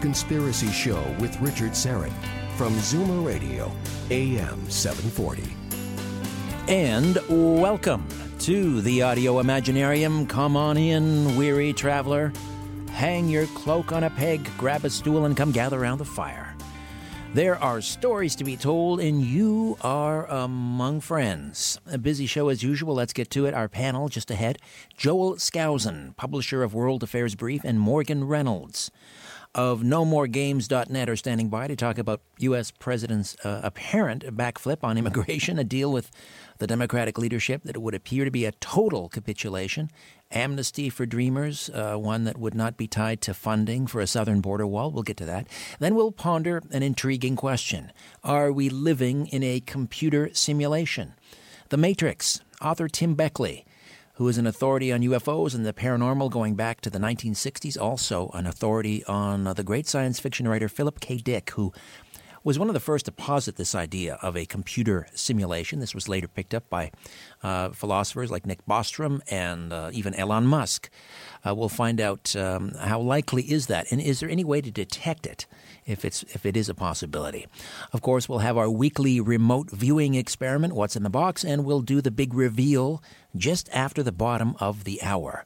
Conspiracy Show with Richard Syrett from Zoomer Radio, AM 740. And welcome to the Audio Imaginarium. Come on in, weary traveler. Hang your cloak on a peg, grab a stool, and come gather around the fire. There are stories to be told, and you are among friends. A busy show as usual. Let's get to it. Our panel just ahead. Joel Skousen, publisher of World Affairs Brief, and Morgan Reynolds of nomoregames.net are standing by to talk about U.S. President's apparent backflip on immigration, a deal with the Democratic leadership that would appear to be a total capitulation, amnesty for dreamers, one that would not be tied to funding for a southern border wall. We'll get to that. Then we'll ponder an intriguing question. Are we living in a computer simulation? The Matrix, author Tim Beckley, who is an authority on UFOs and the paranormal going back to the 1960s, also an authority on the great science fiction writer Philip K. Dick, who was one of the first to posit this idea of a computer simulation. This was later picked up by philosophers like Nick Bostrom and even Elon Musk. We'll find out how likely is that, and is there any way to detect it if it is a possibility. Of course, we'll have our weekly remote viewing experiment, What's in the Box, and we'll do the big reveal just after the bottom of the hour.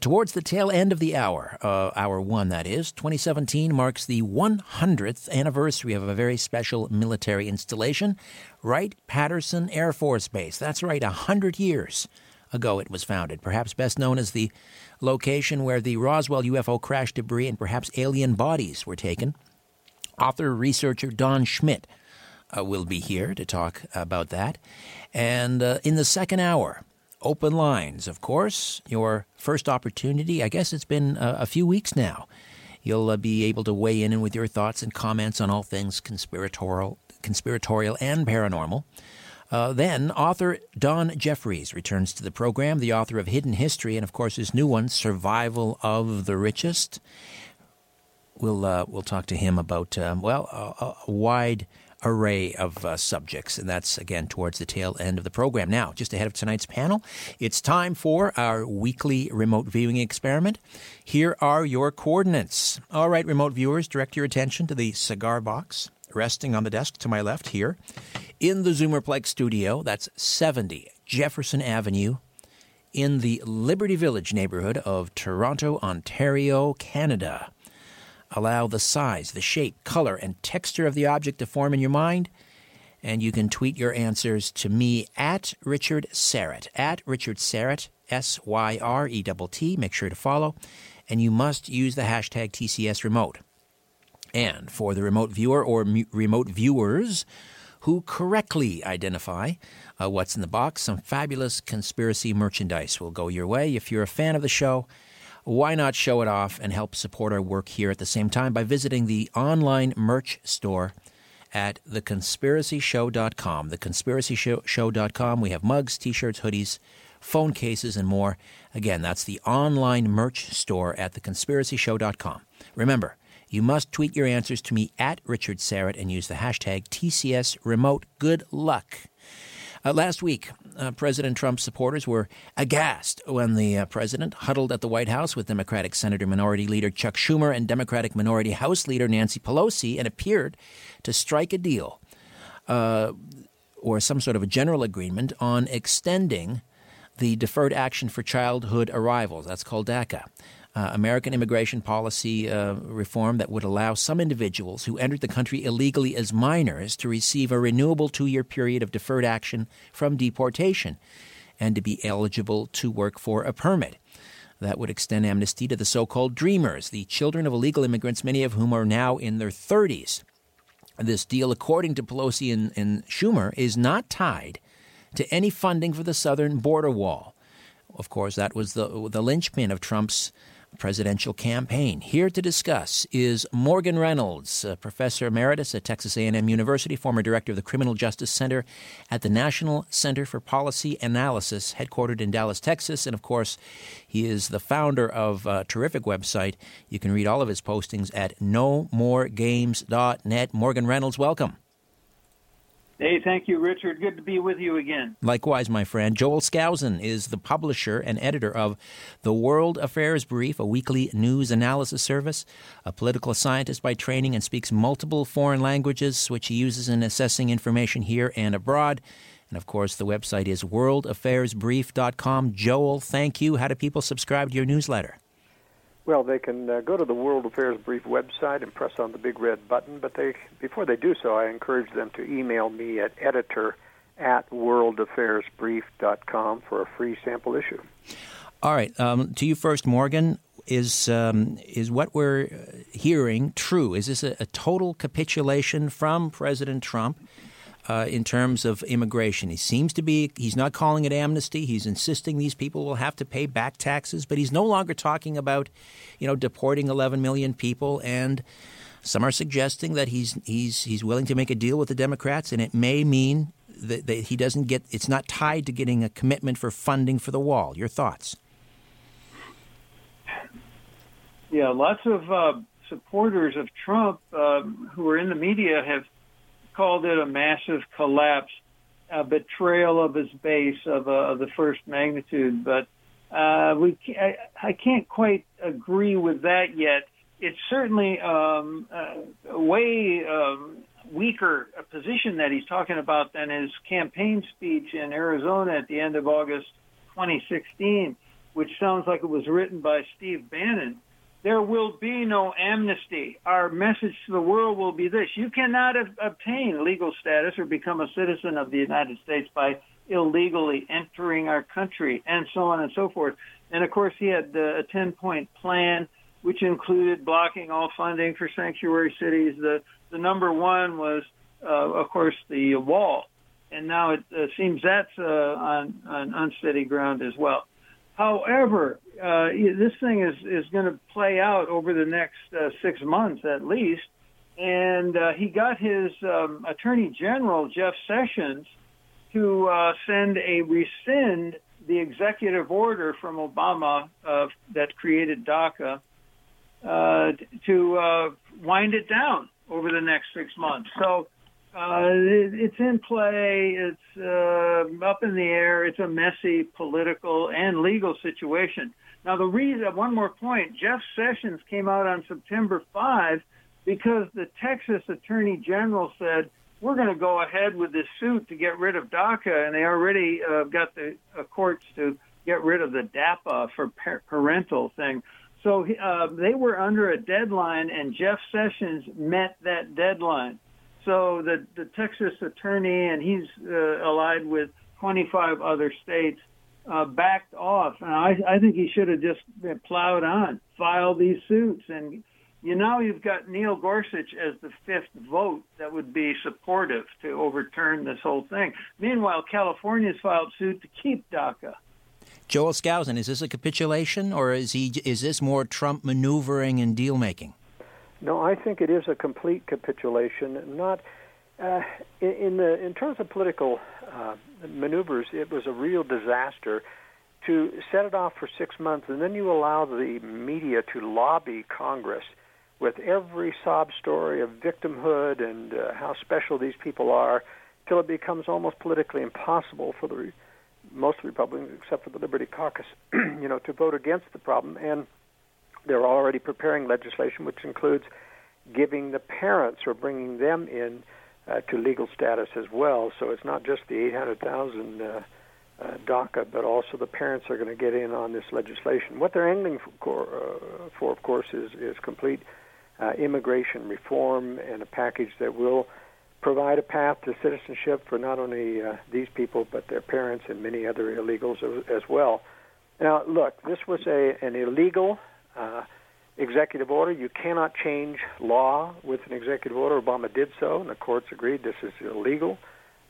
Towards the tail end of the hour, hour one that is, 2017 marks the 100th anniversary of a very special military installation, Wright-Patterson Air Force Base. That's right, 100 years ago it was founded, perhaps best known as the location where the Roswell UFO crash debris and perhaps alien bodies were taken. Author, researcher Don Schmitt will be here to talk about that. And in the second hour, open lines, of course, your first opportunity. I guess it's been a few weeks now. You'll be able to weigh in with your thoughts and comments on all things conspiratorial and paranormal. Then author Don Jeffries returns to the program, the author of Hidden History and, of course, his new one, Survival of the Richest. We'll talk to him about, a wide array of subjects, and that's, again, towards the tail end of the program. Now, just ahead of tonight's panel, it's time for our weekly remote viewing experiment. Here are your coordinates. All right, remote viewers, direct your attention to the cigar box resting on the desk to my left here. In the Zoomerplex studio, that's 70 Jefferson Avenue in the Liberty Village neighborhood of Toronto, Ontario, Canada. Allow the size, the shape, color, and texture of the object to form in your mind, and you can tweet your answers to me at Richard Syrett, S-Y-R-E-T-T. Make sure to follow, and you must use the hashtag TCSRemote. And for the remote viewer or remote viewers who correctly identify what's in the box, some fabulous conspiracy merchandise will go your way. If you're a fan of the show, why not show it off and help support our work here at the same time by visiting the online merch store at theconspiracyshow.com. Theconspiracyshow.com. We have mugs, T-shirts, hoodies, phone cases, and more. Again, that's the online merch store at theconspiracyshow.com. Remember, you must tweet your answers to me at Richard Syrett and use the hashtag TCSRemote. Good luck. Last week, President Trump's supporters were aghast when the president huddled at the White House with Democratic Senator Minority Leader Chuck Schumer and Democratic Minority House Leader Nancy Pelosi and appeared to strike a deal or some sort of a general agreement on extending the Deferred Action for Childhood Arrivals. That's called DACA. American immigration policy reform that would allow some individuals who entered the country illegally as minors to receive a renewable 2-year period of deferred action from deportation and to be eligible to work for a permit. That would extend amnesty to the so-called Dreamers, the children of illegal immigrants, many of whom are now in their 30s. This deal, according to Pelosi and Schumer, is not tied to any funding for the southern border wall. Of course, that was the linchpin of Trump's presidential campaign. Here to discuss is Morgan Reynolds, professor emeritus at Texas A&M University, former director of the Criminal Justice Center at the National Center for Policy Analysis, headquartered in Dallas, Texas. And, of course, he is the founder of a terrific website. You can read all of his postings at nomoregames.net. Morgan Reynolds, welcome. Hey, thank you, Richard. Good to be with you again. Likewise, my friend. Joel Skousen is the publisher and editor of The World Affairs Brief, a weekly news analysis service, a political scientist by training and speaks multiple foreign languages, which he uses in assessing information here and abroad. And, of course, the website is worldaffairsbrief.com. Joel, thank you. How do people subscribe to your newsletter? Well, they can go to the World Affairs Brief website and press on the big red button, but before they do so, I encourage them to email me at editor@worldaffairsbrief.com for a free sample issue. All right. To you first, Morgan, is what we're hearing true? Is this a total capitulation from President Trump in terms of immigration? He seems to be – he's not calling it amnesty. He's insisting these people will have to pay back taxes. But he's no longer talking about, you know, deporting 11 million people. And some are suggesting that he's willing to make a deal with the Democrats. And it may mean that he doesn't get – it's not tied to getting a commitment for funding for the wall. Your thoughts? Yeah, lots of supporters of Trump who are in the media have – called it a massive collapse, a betrayal of his base of the first magnitude. But I can't quite agree with that yet. It's certainly a way weaker a position that he's talking about than his campaign speech in Arizona at the end of August 2016, which sounds like it was written by Steve Bannon. There will be no amnesty. Our message to the world will be this. You cannot obtain legal status or become a citizen of the United States by illegally entering our country, and so on and so forth. And, of course, he had a 10-point plan, which included blocking all funding for sanctuary cities. The number one was, of course, the wall. And now it seems that's on unsteady ground as well. However, this thing is going to play out over the next 6 months at least. And he got his Attorney General, Jeff Sessions, to rescind the executive order from Obama that created DACA to wind it down over the next 6 months. So it's in play. It's up in the air. It's a messy political and legal situation. Now, the reason, one more point, Jeff Sessions came out on September 5 because the Texas Attorney General said, we're going to go ahead with this suit to get rid of DACA, and they already got the courts to get rid of the DAPA for parental thing. So they were under a deadline, and Jeff Sessions met that deadline. So the Texas attorney, and he's allied with 25 other states, backed off. And I think he should have just plowed on, filed these suits. And now you've got Neil Gorsuch as the fifth vote that would be supportive to overturn this whole thing. Meanwhile, California's filed suit to keep DACA. Joel Skousen, is this a capitulation, or is this more Trump maneuvering and deal-making? No, I think it is a complete capitulation. Not in terms of political maneuvers, it was a real disaster to set it off for 6 months, and then you allow the media to lobby Congress with every sob story of victimhood and how special these people are till it becomes almost politically impossible for the most Republicans, except for the Liberty Caucus, to vote against the problem. And they're already preparing legislation, which includes giving the parents or bringing them in to legal status as well. So it's not just the 800,000 DACA, but also the parents are going to get in on this legislation. What they're angling for of course, is complete immigration reform and a package that will provide a path to citizenship for not only these people, but their parents and many other illegals as well. Now, look, this was an illegal executive order. You cannot change law with an executive order. Obama did so, and the courts agreed this is illegal.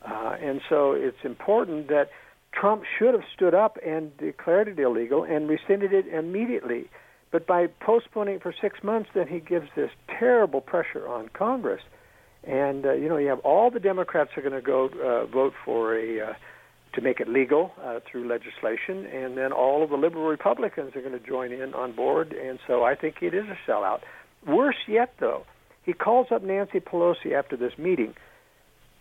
And so it's important that Trump should have stood up and declared it illegal and rescinded it immediately. But by postponing it for 6 months, then he gives this terrible pressure on Congress. And, you have all the Democrats are going to go vote for to make it legal through legislation, and then all of the liberal Republicans are going to join in on board, and so I think it is a sellout. Worse yet, though, he calls up Nancy Pelosi after this meeting.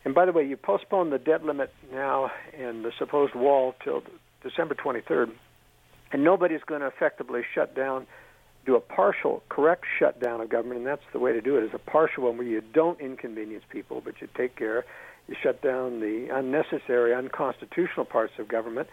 And by the way, you postpone the debt limit now and the supposed wall till December 23rd, and nobody's going to effectively shut down, do a partial, correct shutdown of government, and that's the way to do it, is a partial one where you don't inconvenience people, but you take care. You shut down the unnecessary, unconstitutional parts of government,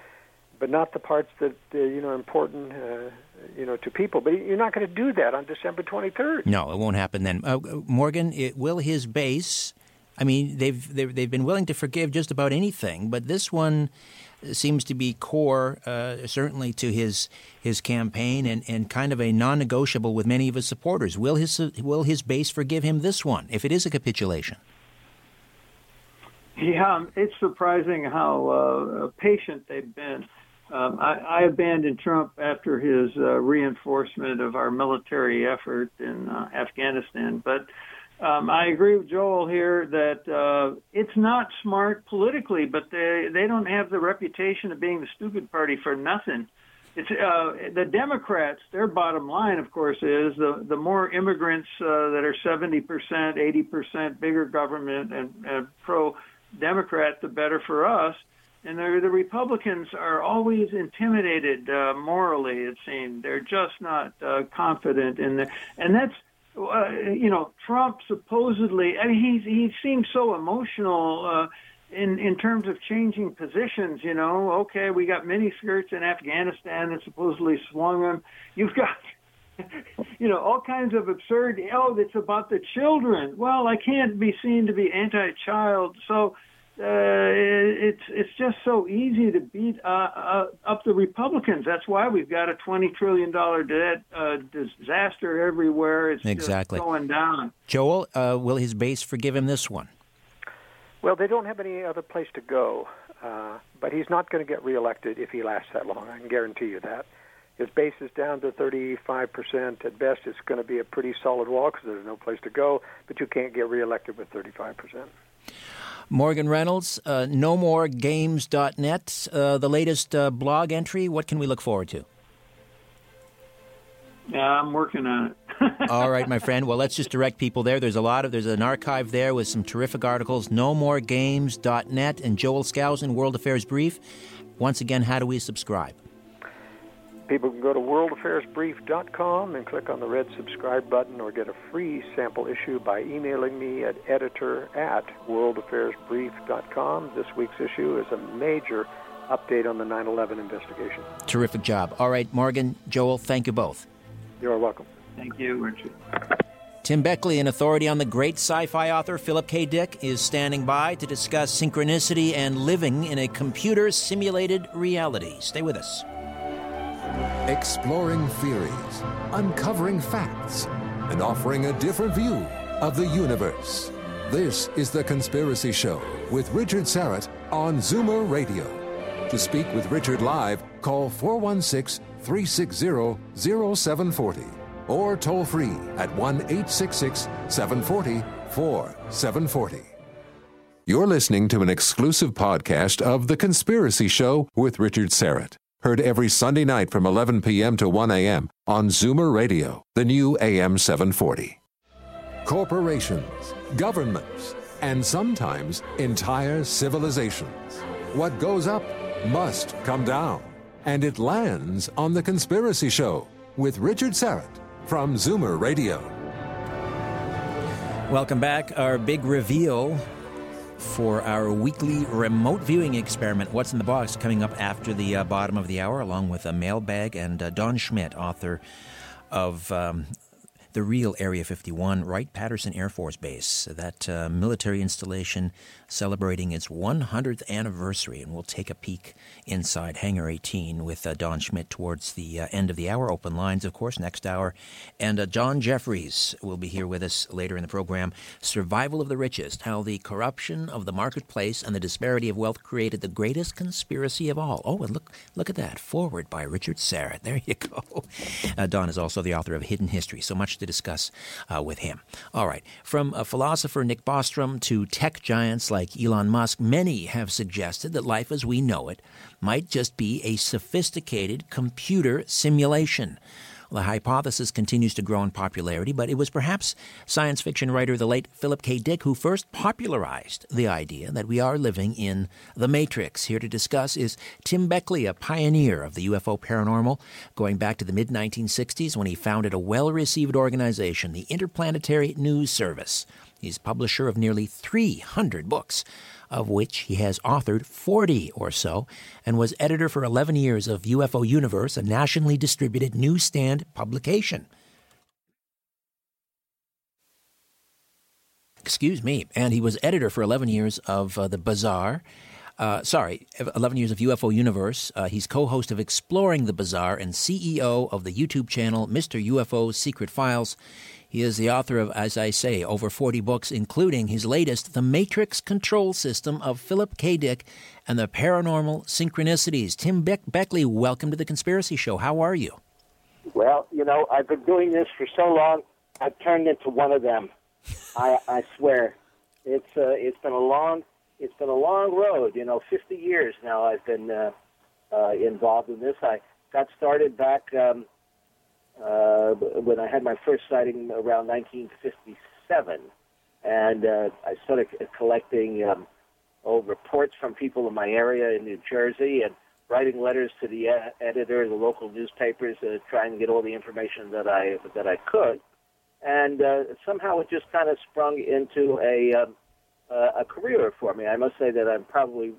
but not the parts that important to people. But you're not going to do that on December 23rd. No, it won't happen then. Morgan, will his base? I mean, they've been willing to forgive just about anything, but this one seems to be core, certainly to his campaign and kind of a non-negotiable with many of his supporters. Will his base forgive him this one if it is a capitulation? Yeah, it's surprising how patient they've been. I abandoned Trump after his reinforcement of our military effort in Afghanistan. But I agree with Joel here that it's not smart politically, but they don't have the reputation of being the stupid party for nothing. It's the Democrats, their bottom line, of course, is the more immigrants that are 70%, 80% bigger government and pro Democrat, the better for us. And the Republicans are always intimidated morally, it seems. They're just not confident in that. And that's, Trump supposedly, I mean, he seems so emotional in terms of changing positions. Okay, we got miniskirts in Afghanistan that supposedly swung them. You've got all kinds of absurd, it's about the children. Well, I can't be seen to be anti-child. So it's just so easy to beat up the Republicans. That's why we've got a $20 trillion debt disaster everywhere. It's exactly. Just going down. Joel, will his base forgive him this one? Well, they don't have any other place to go. But he's not going to get reelected if he lasts that long. I can guarantee you that. His base is down to 35%. At best, it's going to be a pretty solid wall because there's no place to go, but you can't get reelected with 35%. Morgan Reynolds, nomoregames.net, the latest blog entry. What can we look forward to? Yeah, I'm working on it. All right, my friend. Well, let's just direct people there. There's an archive there with some terrific articles. nomoregames.net and Joel Skousen, World Affairs Brief. Once again, how do we subscribe? People can go to worldaffairsbrief.com and click on the red subscribe button or get a free sample issue by emailing me at editor@worldaffairsbrief.com. This week's issue is a major update on the 9/11 investigation. Terrific job. All right, Morgan, Joel, thank you both. You're welcome. Thank you, Richard. Tim Beckley, an authority on the great sci-fi author Philip K. Dick, is standing by to discuss synchronicity and living in a computer-simulated reality. Stay with us. Exploring theories, uncovering facts, and offering a different view of the universe. This is The Conspiracy Show with Richard Syrett on Zoomer Radio. To speak with Richard live, call 416-360-0740 or toll free at 1-866-740-4740. You're listening to an exclusive podcast of The Conspiracy Show with Richard Syrett. Heard every Sunday night from 11 p.m. to 1 a.m. on Zoomer Radio, the new AM 740. Corporations, governments, and sometimes entire civilizations. What goes up must come down. And it lands on The Conspiracy Show with Richard Syrett from Zoomer Radio. Welcome back. Our big reveal for our weekly remote viewing experiment, What's in the Box, coming up after the bottom of the hour, along with a mailbag and Don Schmitt, author of The Real Area 51, Wright-Patterson Air Force Base, that military installation celebrating its 100th anniversary. And we'll take a peek inside Hangar 18 with Don Schmitt towards the end of the hour. Open lines, of course, next hour. And John Jeffries will be here with us later in the program. Survival of the Richest, how the corruption of the marketplace and the disparity of wealth created the greatest conspiracy of all. Oh, and look at that. Forward by Richard Syrett. There you go. Don is also the author of Hidden History. So much to discuss with him. All right. From philosopher Nick Bostrom to tech giants like Elon Musk, many have suggested that life as we know it might just be a sophisticated computer simulation. Well, the hypothesis continues to grow in popularity, but it was perhaps science fiction writer the late Philip K. Dick who first popularized the idea that we are living in the Matrix. Here to discuss is Tim Beckley, a pioneer of the UFO paranormal, going back to the mid-1960s when he founded a well-received organization, the Interplanetary News Service. He's publisher of nearly 300 books, of which he has authored 40 or so, and was editor for 11 years of UFO Universe, a nationally distributed newsstand publication. And he was editor for 11 years of The Bazaar. 11 years of UFO Universe. He's co-host of Exploring the Bazaar and CEO of the YouTube channel Mr. UFO's Secret Files. He is the author of, as I say, over 40 books, including his latest, The Matrix Control System of Philip K. Dick and the Paranormal Synchronicities. Tim Beckley, welcome to The Conspiracy Show. How are you? Well, you know, I've been doing this for so long, I've turned into one of them. I swear. It's been a long road, you know, 50 years now I've been involved in this. I got started back when I had my first sighting around 1957, and I started collecting old reports from people in my area in New Jersey and writing letters to the editor of the local newspapers, trying to get all the information that I could. And somehow it just kind of sprung into a career for me. I must say that I'm probably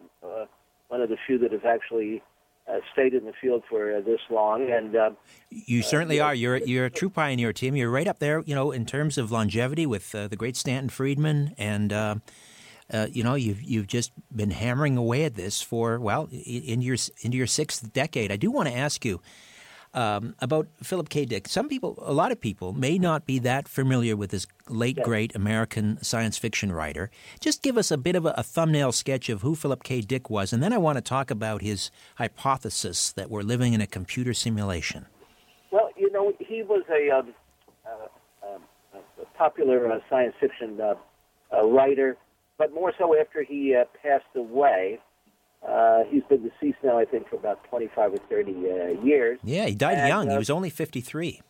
one of the few that have actually stayed in the field for this long. And you certainly are. You're a true pioneer, Tim. You're right up there, you know, in terms of longevity with the great Stanton Friedman. And you know, you've just been hammering away at this for, well, into your sixth decade. I do want to ask you about Philip K. Dick. A lot of people may not be that familiar with this late, great American science fiction writer. Just give us a bit of a thumbnail sketch of who Philip K. Dick was, and then I want to talk about his hypothesis that we're living in a computer simulation. Well, you know, he was a popular science fiction writer, but more so after he passed away. He's been deceased now, I think, for about 25 or 30 years. Yeah, he died young. He was only 53.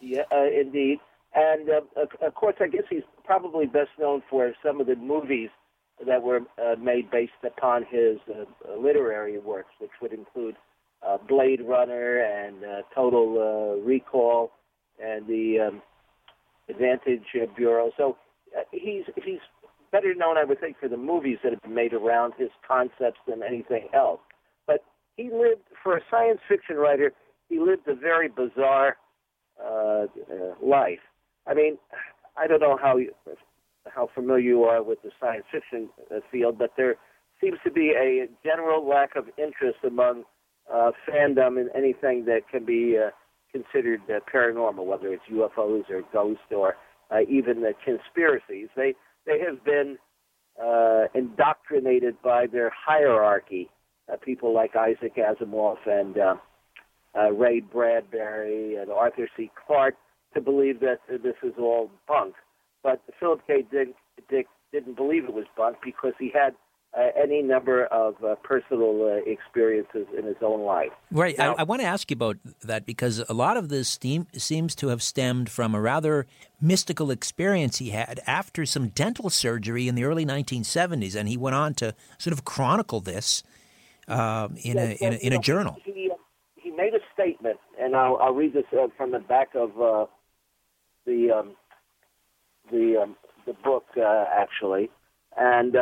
Yeah, indeed. And, of course, I guess he's probably best known for some of the movies that were made based upon his literary works, which would include Blade Runner and Total Recall and the Advantage Bureau. So he's better known, I would think, for the movies that have been made around his concepts than anything else. But he lived, for a science fiction writer, he lived a very bizarre life. I mean, I don't know how familiar you are with the science fiction field, but there seems to be a general lack of interest among fandom in anything that can be considered paranormal, whether it's UFOs or ghosts or even the conspiracies. They have been indoctrinated by their hierarchy, people like Isaac Asimov and Ray Bradbury and Arthur C. Clarke, to believe that this is all bunk. But Philip K. Dick didn't believe it was bunk because he had any number of personal experiences in his own life. Right. Now, I want to ask you about that, because a lot of this seems to have stemmed from a rather mystical experience he had after some dental surgery in the early 1970s, and he went on to sort of chronicle this in a journal. He made a statement, and I'll read this from the back of the book, actually, and.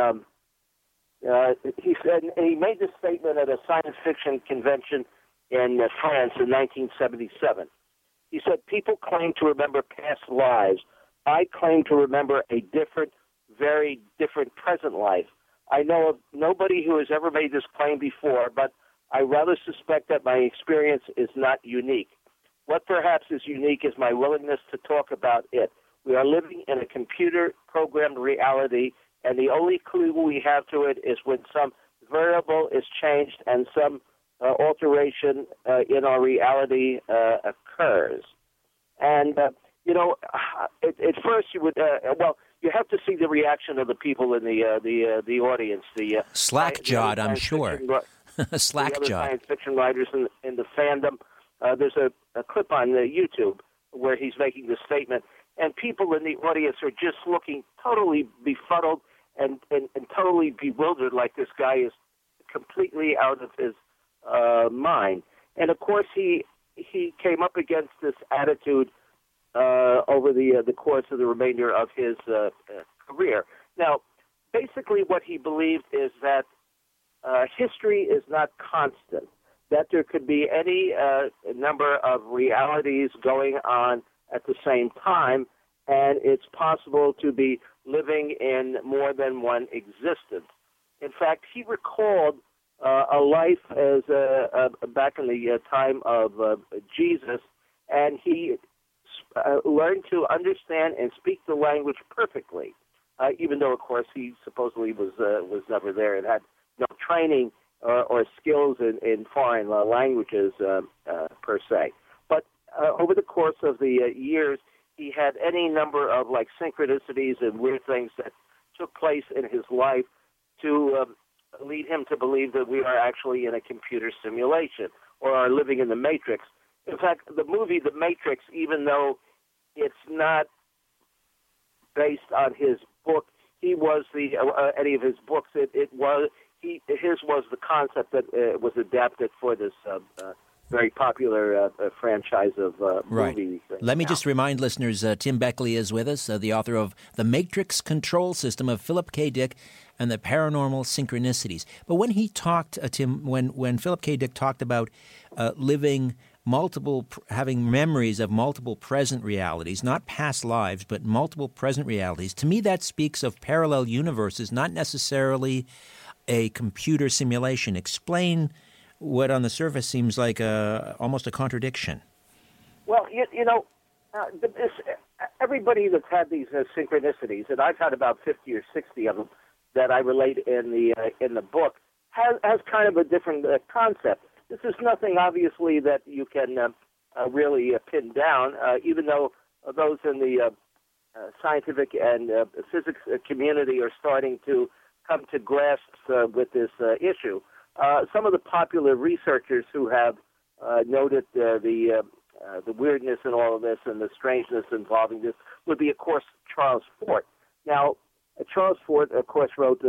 He said, and he made this statement at a science fiction convention in France in 1977. He said, "People claim to remember past lives. I claim to remember a different, very different present life. I know of nobody who has ever made this claim before, but I rather suspect that my experience is not unique. What perhaps is unique is my willingness to talk about it. We are living in a computer-programmed reality, and the only clue we have to it is when some variable is changed and some alteration in our reality occurs." And, at first you would, you have to see the reaction of the people in the audience. Slack-jawed, I'm sure. Slack-jawed. The other science fiction writers in the fandom. There's a clip on YouTube where he's making this statement, and people in the audience are just looking totally befuddled and totally bewildered, like this guy is completely out of his mind. And of course, he came up against this attitude over the course of the remainder of his career. Now, basically, what he believed is that history is not constant; that there could be any number of realities going on at the same time, and it's possible to be living in more than one existence. In fact, he recalled a life as back in the time of Jesus, and he learned to understand and speak the language perfectly, even though, of course, he supposedly was never there and had no training or skills in foreign languages per se. Over the course of the years, he had any number of synchronicities and weird things that took place in his life to lead him to believe that we are actually in a computer simulation or are living in the Matrix. In fact, the movie The Matrix, even though it's not based on his book, any of his books. His was the concept that was adapted for this very popular franchise of movies. Right. Let me just remind listeners, Tim Beckley is with us, the author of The Matrix Control System of Philip K. Dick and the Paranormal Synchronicities. But when he talked, Tim, when Philip K. Dick talked about living having memories of multiple present realities, not past lives, but multiple present realities, to me that speaks of parallel universes, not necessarily a computer simulation. Explain what on the surface seems like almost a contradiction. Well, everybody that's had these synchronicities, and I've had about 50 or 60 of them that I relate in the book, has kind of a different concept. This is nothing, obviously, that you can really pin down, even though those in the scientific and physics community are starting to come to grasps with this issue. Some of the popular researchers who have noted the weirdness in all of this and the strangeness involving this would be, of course, Charles Fort. Now, Charles Fort, of course, wrote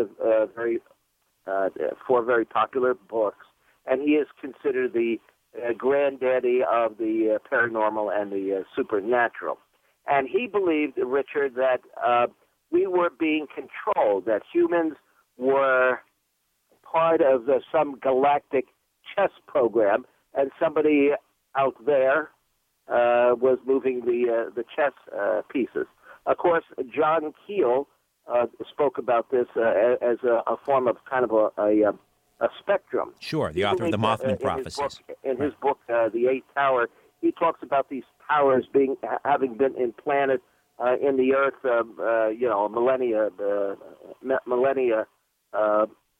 four very popular books, and he is considered the granddaddy of the paranormal and the supernatural. And he believed, Richard, that we were being controlled, that humans were part of some galactic chess program, and somebody out there was moving the chess pieces. Of course, John Keel spoke about this as a form of kind of a spectrum. Sure, the author of The Mothman Prophecies. In his book, The Eighth Tower, he talks about these towers having been implanted in the Earth, millennia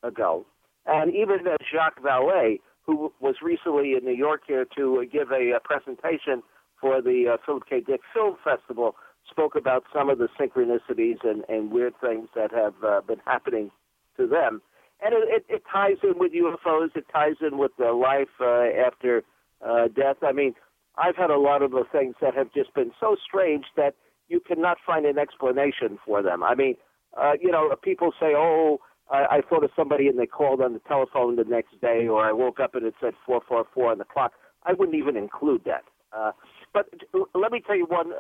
ago. And even Jacques Vallée, who was recently in New York here to give a presentation for the Philip K. Dick Film Festival, spoke about some of the synchronicities and weird things that have been happening to them. And it ties in with UFOs. It ties in with the life after death. I mean, I've had a lot of the things that have just been so strange that you cannot find an explanation for them. I mean, people say, oh, I thought of somebody and they called on the telephone the next day, or I woke up and it said 444 on the clock. I wouldn't even include that. But let me tell you one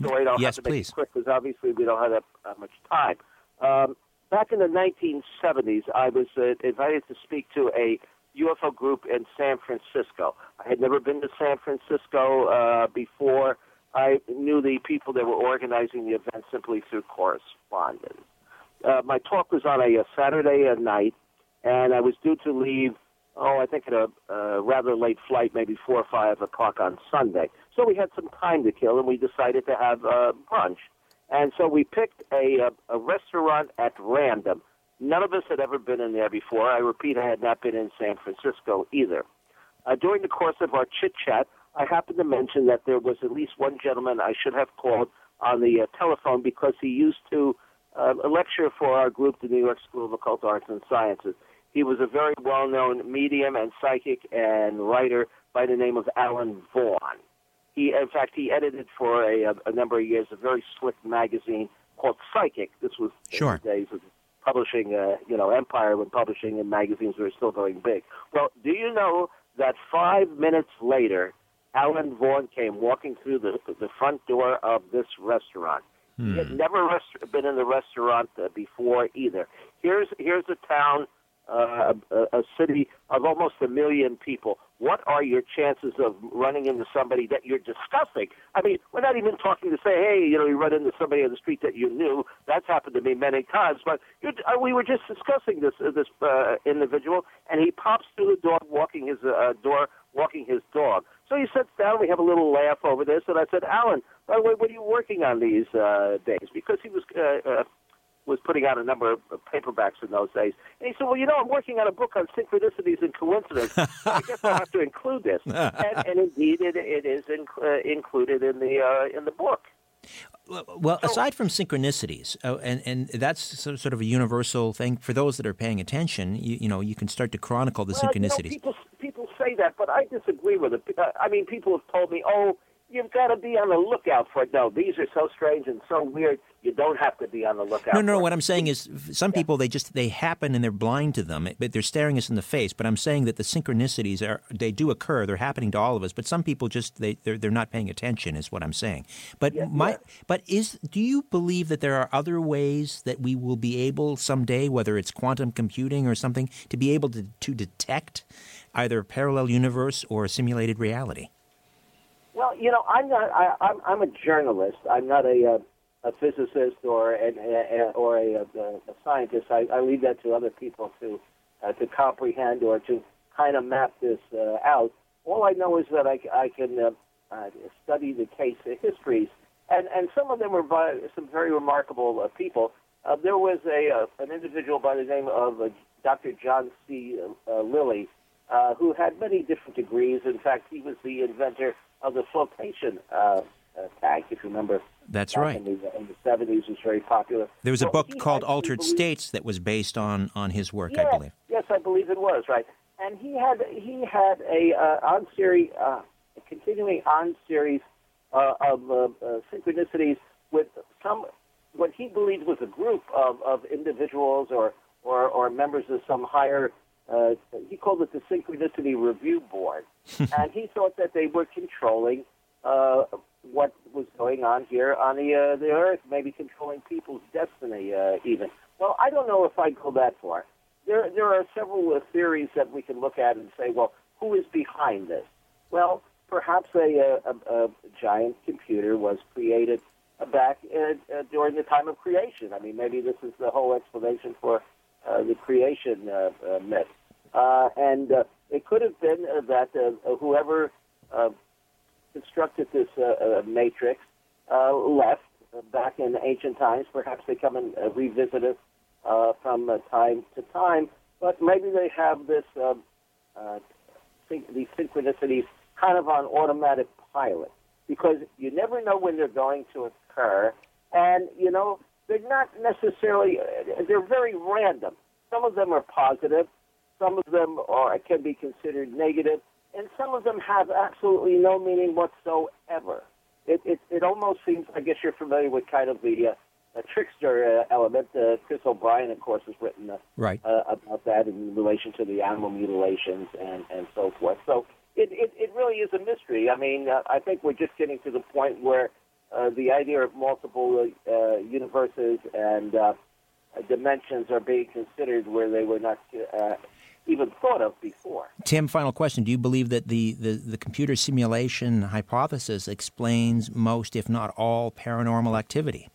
story. And I'll have to make it quick because obviously we don't have that much time. Back in the 1970s, I was invited to speak to a UFO group in San Francisco. I had never been to San Francisco before. I knew the people that were organizing the event simply through correspondence. My talk was on a Saturday night, and I was due to leave, I think at a rather late flight, maybe 4 or 5 o'clock on Sunday. So we had some time to kill, and we decided to have brunch. And so we picked a restaurant at random. None of us had ever been in there before. I repeat, I had not been in San Francisco either. During the course of our chit-chat, I happened to mention that there was at least one gentleman I should have called on the telephone because he used to lecture for our group, the New York School of Occult Arts and Sciences. He was a very well-known medium and psychic and writer by the name of Alan Vaughan. In fact, he edited for a number of years a very slick magazine called Psychic. This was in the days of publishing, empire when publishing and magazines were still going big. Well, do you know that 5 minutes later, Alan Vaughan came walking through the front door of this restaurant? Hmm. He had never been in the restaurant before either. Here's a town, a city of almost 1 million people. What are your chances of running into somebody that you're discussing? I mean, we're not even talking to say, hey, you run into somebody on the street that you knew. That's happened to me many times. But we were just discussing this individual, and he pops through the door, walking his dog. So he sits down. We have a little laugh over this, and I said, Alan, by the way, what are you working on these days? Because he was putting out a number of paperbacks in those days. And he said, well, I'm working on a book on synchronicities and coincidence. I guess I'll have to include this. And indeed, it is included in the book. Well, aside from synchronicities, and that's sort of a universal thing, for those that are paying attention, you can start to chronicle the synchronicities. People say that, but I disagree with it. I mean, people have told me, you've got to be on the lookout for it. No, these are so strange and so weird, you don't have to be on the lookout for it. No, what I'm saying is some people, they happen and they're blind to them, but they're staring us in the face. But I'm saying that the synchronicities, they do occur. They're happening to all of us. But some people just, they're not paying attention is what I'm saying. But do you believe that there are other ways that we will be able someday, whether it's quantum computing or something, to be able to detect either a parallel universe or a simulated reality? Well, I'm a journalist. I'm not a physicist or a scientist. I leave that to other people to comprehend or to kind of map this out. All I know is that I can study the case histories, and some of them were by some very remarkable people. There was an individual by the name of Dr. John C. Lilly, who had many different degrees. In fact, he was the inventor of the flotation tag, if you remember. That's right. In the 70s, it was very popular. There was a book called Altered States that was based on his work, I believe. Yes, I believe it was, right. And he had a continuing on series of synchronicities with some, what he believed was a group of individuals or members of some higher, he called it the Synchronicity Review Board, and he thought that they were controlling what was going on here on the Earth, maybe controlling people's destiny even. Well, I don't know if I'd go that far. There are several theories that we can look at and say, well, who is behind this? Well, perhaps a giant computer was created back during the time of creation. I mean, maybe this is the whole explanation for the creation myth. And it could have been that whoever constructed this matrix left back in ancient times. Perhaps they come and revisit it from time to time, but maybe they have this these synchronicities kind of on automatic pilot, because you never know when they're going to occur, and they're not necessarily, they're very random. Some of them are positive, some of them are can be considered negative, and some of them have absolutely no meaning whatsoever. It almost seems, I guess you're familiar with kind of the trickster element. Chris O'Brien, of course, has written about that in relation to the animal mutilations and so forth. So it really is a mystery. I mean, I think we're just getting to the point where the idea of multiple universes and dimensions are being considered where they were not even thought of before. Tim, final question. Do you believe that the computer simulation hypothesis explains most, if not all, paranormal activity?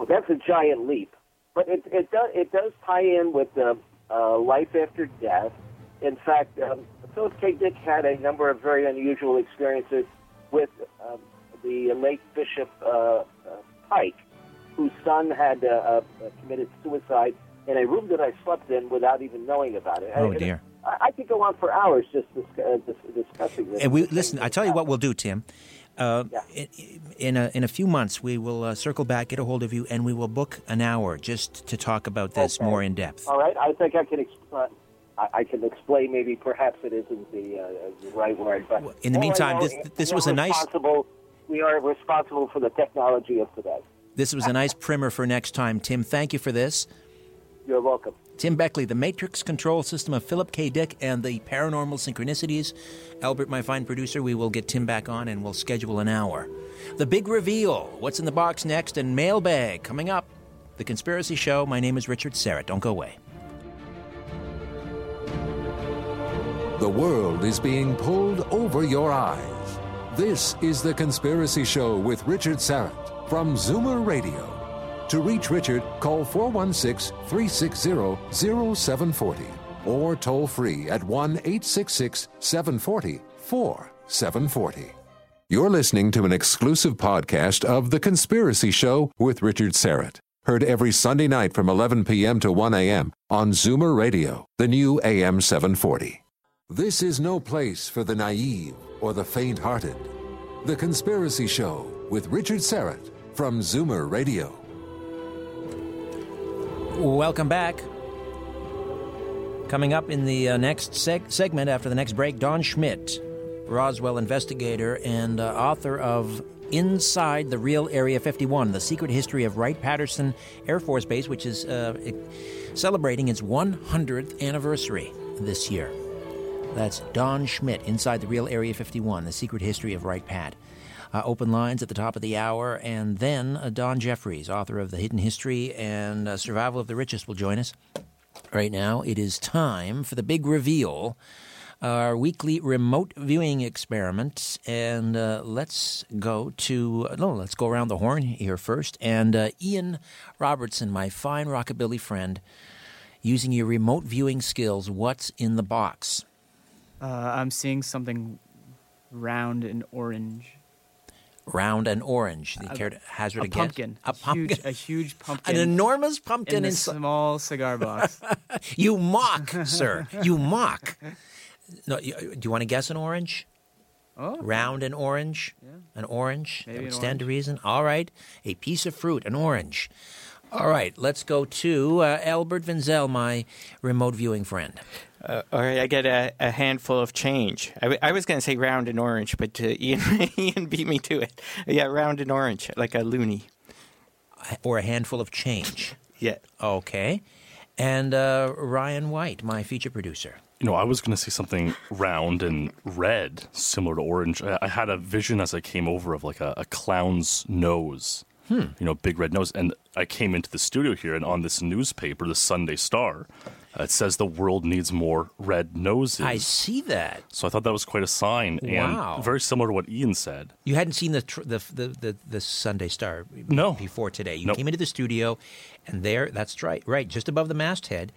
Oh, that's a giant leap. But it does tie in with the life after death. In fact, Philip K. Dick had a number of very unusual experiences with the late Bishop Pike, whose son had committed suicide in a room that I slept in without even knowing about it. Oh, dear. I could go on for hours just discussing this. And listen, I tell you what we'll do, Tim. In a few months, we will circle back, get a hold of you, and we will book an hour just to talk about this more in depth. All right. I think I can explain. I can explain. Maybe perhaps it isn't the right word. But in the meantime, this was a nice. We are responsible for the technology of today. This was a nice primer for next time, Tim. Thank you for this. You're welcome. Tim Beckley, The Matrix Control System of Philip K. Dick and the Paranormal Synchronicities. Albert, my fine producer, we will get Tim back on and we'll schedule an hour. The Big Reveal, what's in the box next, and Mailbag coming up. The Conspiracy Show. My name is Richard Syrett. Don't go away. The world is being pulled over your eyes. This is The Conspiracy Show with Richard Syrett from Zoomer Radio. To reach Richard, call 416-360-0740 or toll free at 1-866-740-4740. You're listening to an exclusive podcast of The Conspiracy Show with Richard Syrett. Heard every Sunday night from 11 p.m. to 1 a.m. on Zoomer Radio, the new AM 740. This is no place for the naive or the faint-hearted. The Conspiracy Show with Richard Syrett from Zoomer Radio. Welcome back. Coming up in the next segment after the next break, Don Schmitt, Roswell investigator and author of Inside the Real Area 51, The Secret History of Wright-Patterson Air Force Base, which is celebrating its 100th anniversary this year. That's Don Schmitt, Inside the Real Area 51, The Secret History of Wright-Pat. Open lines at the top of the hour, and then Don Jeffries, author of The Hidden History and Survival of the Richest, will join us. Right now, it is time for The Big Reveal, our weekly remote viewing experiment. And let's go around the horn here first. And Ian Robertson, my fine rockabilly friend, using your remote viewing skills, what's in the box? I'm seeing something round and orange. Round and orange. Do you care to hazard a guess? Pumpkin. A pumpkin. A huge pumpkin. An enormous pumpkin. In a small cigar box. You mock, sir. You mock. No, do you want to guess an orange? Oh. Round and orange? Yeah. An orange? Maybe that would stand to reason. All right. A piece of fruit, an orange. All right. Let's go to Albert Vinzel, my remote viewing friend. All right, I get a handful of change. I was going to say round and orange, but Ian beat me to it. Yeah, round and orange, like a loony. Or a handful of change. Yeah. Okay. And Ryan White, my feature producer. You know, I was going to say something round and red, similar to orange. I had a vision as I came over of like a clown's nose, you know, big red nose. And I came into the studio here, and on this newspaper, the Sunday Star, it says the world needs more red noses. I see that. So I thought that was quite a sign, and very similar to what Ian said. You hadn't seen the Sunday Star before today. You came into the studio, and there, that's right, just above the masthead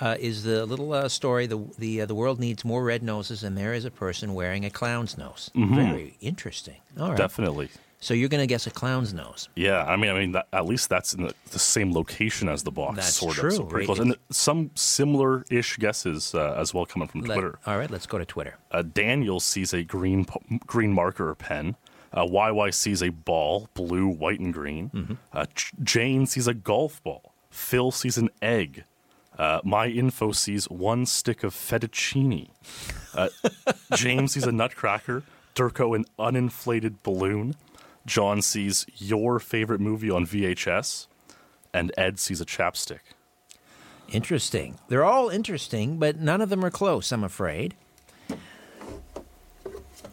is the little story, the world needs more red noses, and there is a person wearing a clown's nose. Mm-hmm. Very interesting. All right. Definitely. So you're going to guess a clown's nose. Yeah, I mean, that, at least that's in the same location as the box. That's sort true. Of, so pretty close. And some similar-ish guesses as well coming from Twitter. All right, let's go to Twitter. Daniel sees a green marker or pen. YY sees a ball, blue, white, and green. Mm-hmm. Jane sees a golf ball. Phil sees an egg. My info sees one stick of fettuccine. James sees a nutcracker. Durko an uninflated balloon. John sees your favorite movie on VHS. And Ed sees a chapstick. Interesting. They're all interesting, but none of them are close, I'm afraid.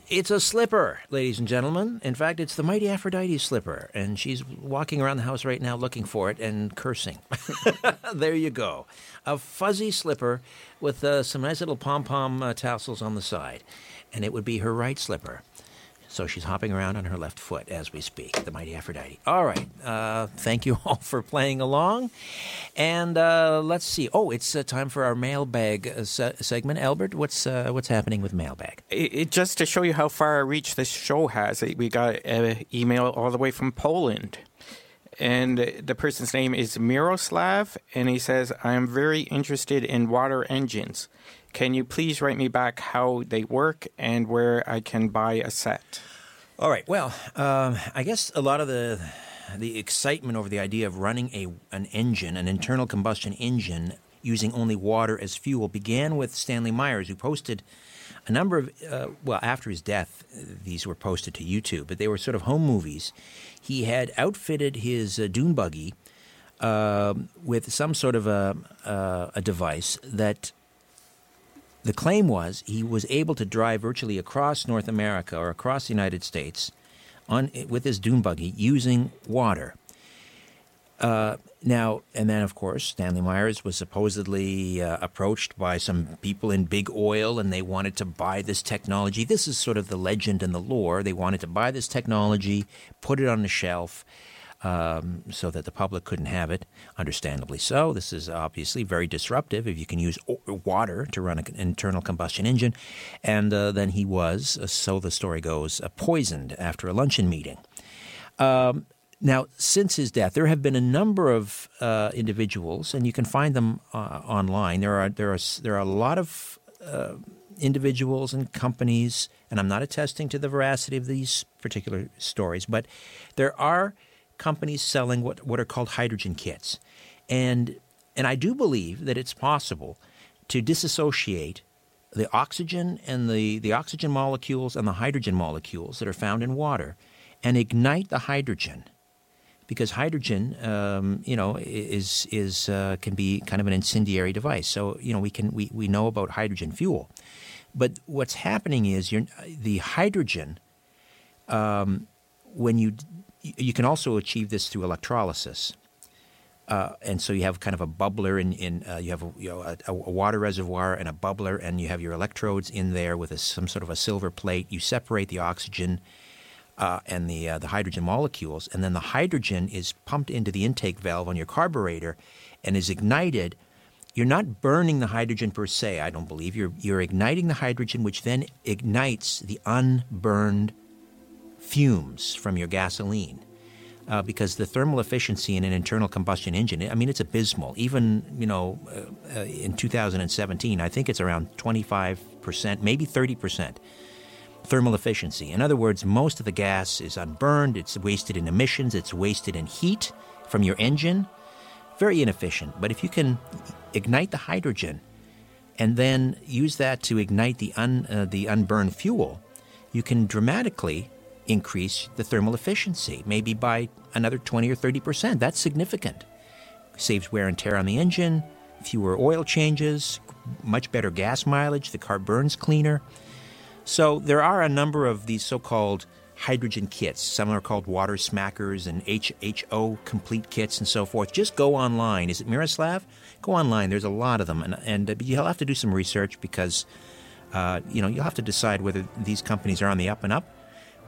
It's a slipper, ladies and gentlemen. In fact, it's the mighty Aphrodite slipper, and she's walking around the house right now looking for it and cursing. There you go. A fuzzy slipper with some nice little pom-pom tassels on the side, and it would be her right slipper. So she's hopping around on her left foot as we speak, the mighty Aphrodite. All right. Thank you all for playing along. And let's see. Oh, it's time for our mailbag segment. Albert, what's happening with mailbag? Just to show you how far a reach this show has, we got an email all the way from Poland. And the person's name is Miroslav, and he says, I am very interested in water engines. Can you please write me back how they work and where I can buy a set? All right. Well, I guess a lot of the excitement over the idea of running an engine, an internal combustion engine, using only water as fuel, began with Stanley Myers, who posted a number of, after his death, these were posted to YouTube, but they were sort of home movies. He had outfitted his dune buggy with some sort of a device that... The claim was he was able to drive virtually across North America or across the United States with his dune buggy using water. Now, of course, Stanley Myers was supposedly approached by some people in big oil, and they wanted to buy this technology. This is sort of the legend and the lore. They wanted to buy this technology, put it on the shelf, so that the public couldn't have it, understandably so. This is obviously very disruptive if you can use water to run an internal combustion engine. And then he was, so the story goes, poisoned after a luncheon meeting. Now, since his death, there have been a number of individuals, and you can find them online. There are a lot of individuals and companies, and I'm not attesting to the veracity of these particular stories, but there are companies selling what are called hydrogen kits. And I do believe that it's possible to disassociate the oxygen and the oxygen molecules and the hydrogen molecules that are found in water and ignite the hydrogen, because hydrogen can be kind of an incendiary device. So, you know, we know about hydrogen fuel. But what's happening is the hydrogen, when you can also achieve this through electrolysis, and so you have kind of a bubbler you have a water reservoir and a bubbler, and you have your electrodes in there with some sort of a silver plate. You separate the oxygen and the hydrogen molecules, and then the hydrogen is pumped into the intake valve on your carburetor and is ignited. You're not burning the hydrogen per se, I don't believe. You're igniting the hydrogen, which then ignites the unburned fumes from your gasoline, because the thermal efficiency in an internal combustion engine, I mean, it's abysmal. Even, in 2017, I think it's around 25%, maybe 30% thermal efficiency. In other words, most of the gas is unburned. It's wasted in emissions. It's wasted in heat from your engine. Very inefficient. But if you can ignite the hydrogen and then use that to ignite the unburned fuel, you can dramatically increase the thermal efficiency, maybe by another 20 or 30%. That's significant. Saves wear and tear on the engine, fewer oil changes, much better gas mileage, the car burns cleaner. So there are a number of these so-called hydrogen kits. Some are called water smackers and HHO complete kits and so forth. Just go online. Is it Miroslav? Go online. There's a lot of them. And you'll have to do some research, because you'll have to decide whether these companies are on the up and up.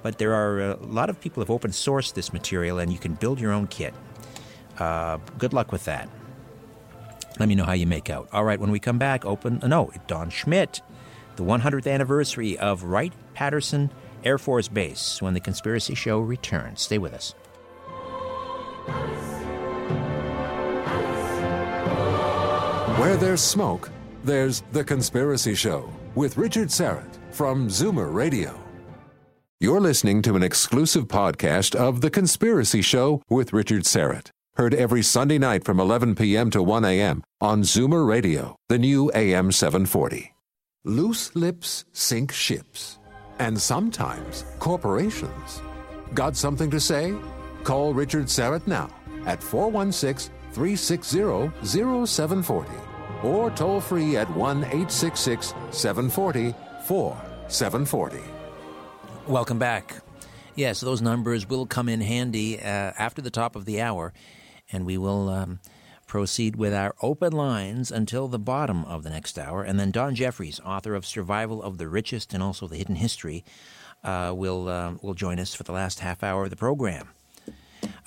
But there are a lot of people who have open sourced this material, and you can build your own kit. Good luck with that. Let me know how you make out. All right, when we come back, Don Schmitt, the 100th anniversary of Wright-Patterson Air Force Base, when the Conspiracy Show returns. Stay with us. Where there's smoke, there's The Conspiracy Show with Richard Syrett from Zoomer Radio. You're listening to an exclusive podcast of The Conspiracy Show with Richard Syrett. Heard every Sunday night from 11 p.m. to 1 a.m. on Zoomer Radio, the new AM 740. Loose lips sink ships, and sometimes corporations. Got something to say? Call Richard Syrett now at 416-360-0740 or toll free at 1-866-740-4740. Welcome back. Yes, those numbers will come in handy after the top of the hour, and we will proceed with our open lines until the bottom of the next hour. And then Don Jeffries, author of Survival of the Richest and also The Hidden History, will join us for the last half hour of the program.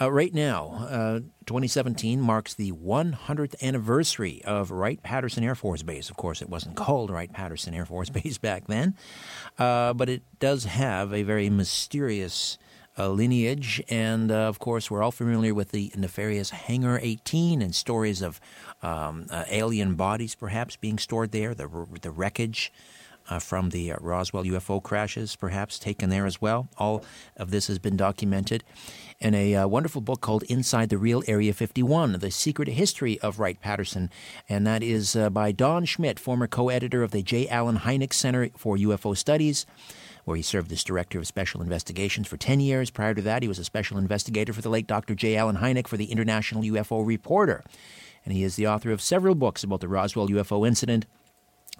Right now, 2017 marks the 100th anniversary of Wright-Patterson Air Force Base. Of course, it wasn't called Wright-Patterson Air Force Base back then, but it does have a very mysterious lineage, and of course we're all familiar with the nefarious Hangar 18 and stories of alien bodies perhaps being stored there, the wreckage from the Roswell UFO crashes perhaps taken there as well. All of this has been documented in a wonderful book called Inside the Real Area 51, The Secret History of Wright-Patterson, and that is by Don Schmitt, former co-editor of the J. Allen Hynek Center for UFO Studies, where he served as director of special investigations for 10 years. Prior to that, he was a special investigator for the late Dr. J. Allen Hynek for the International UFO Reporter. And he is the author of several books about the Roswell UFO incident.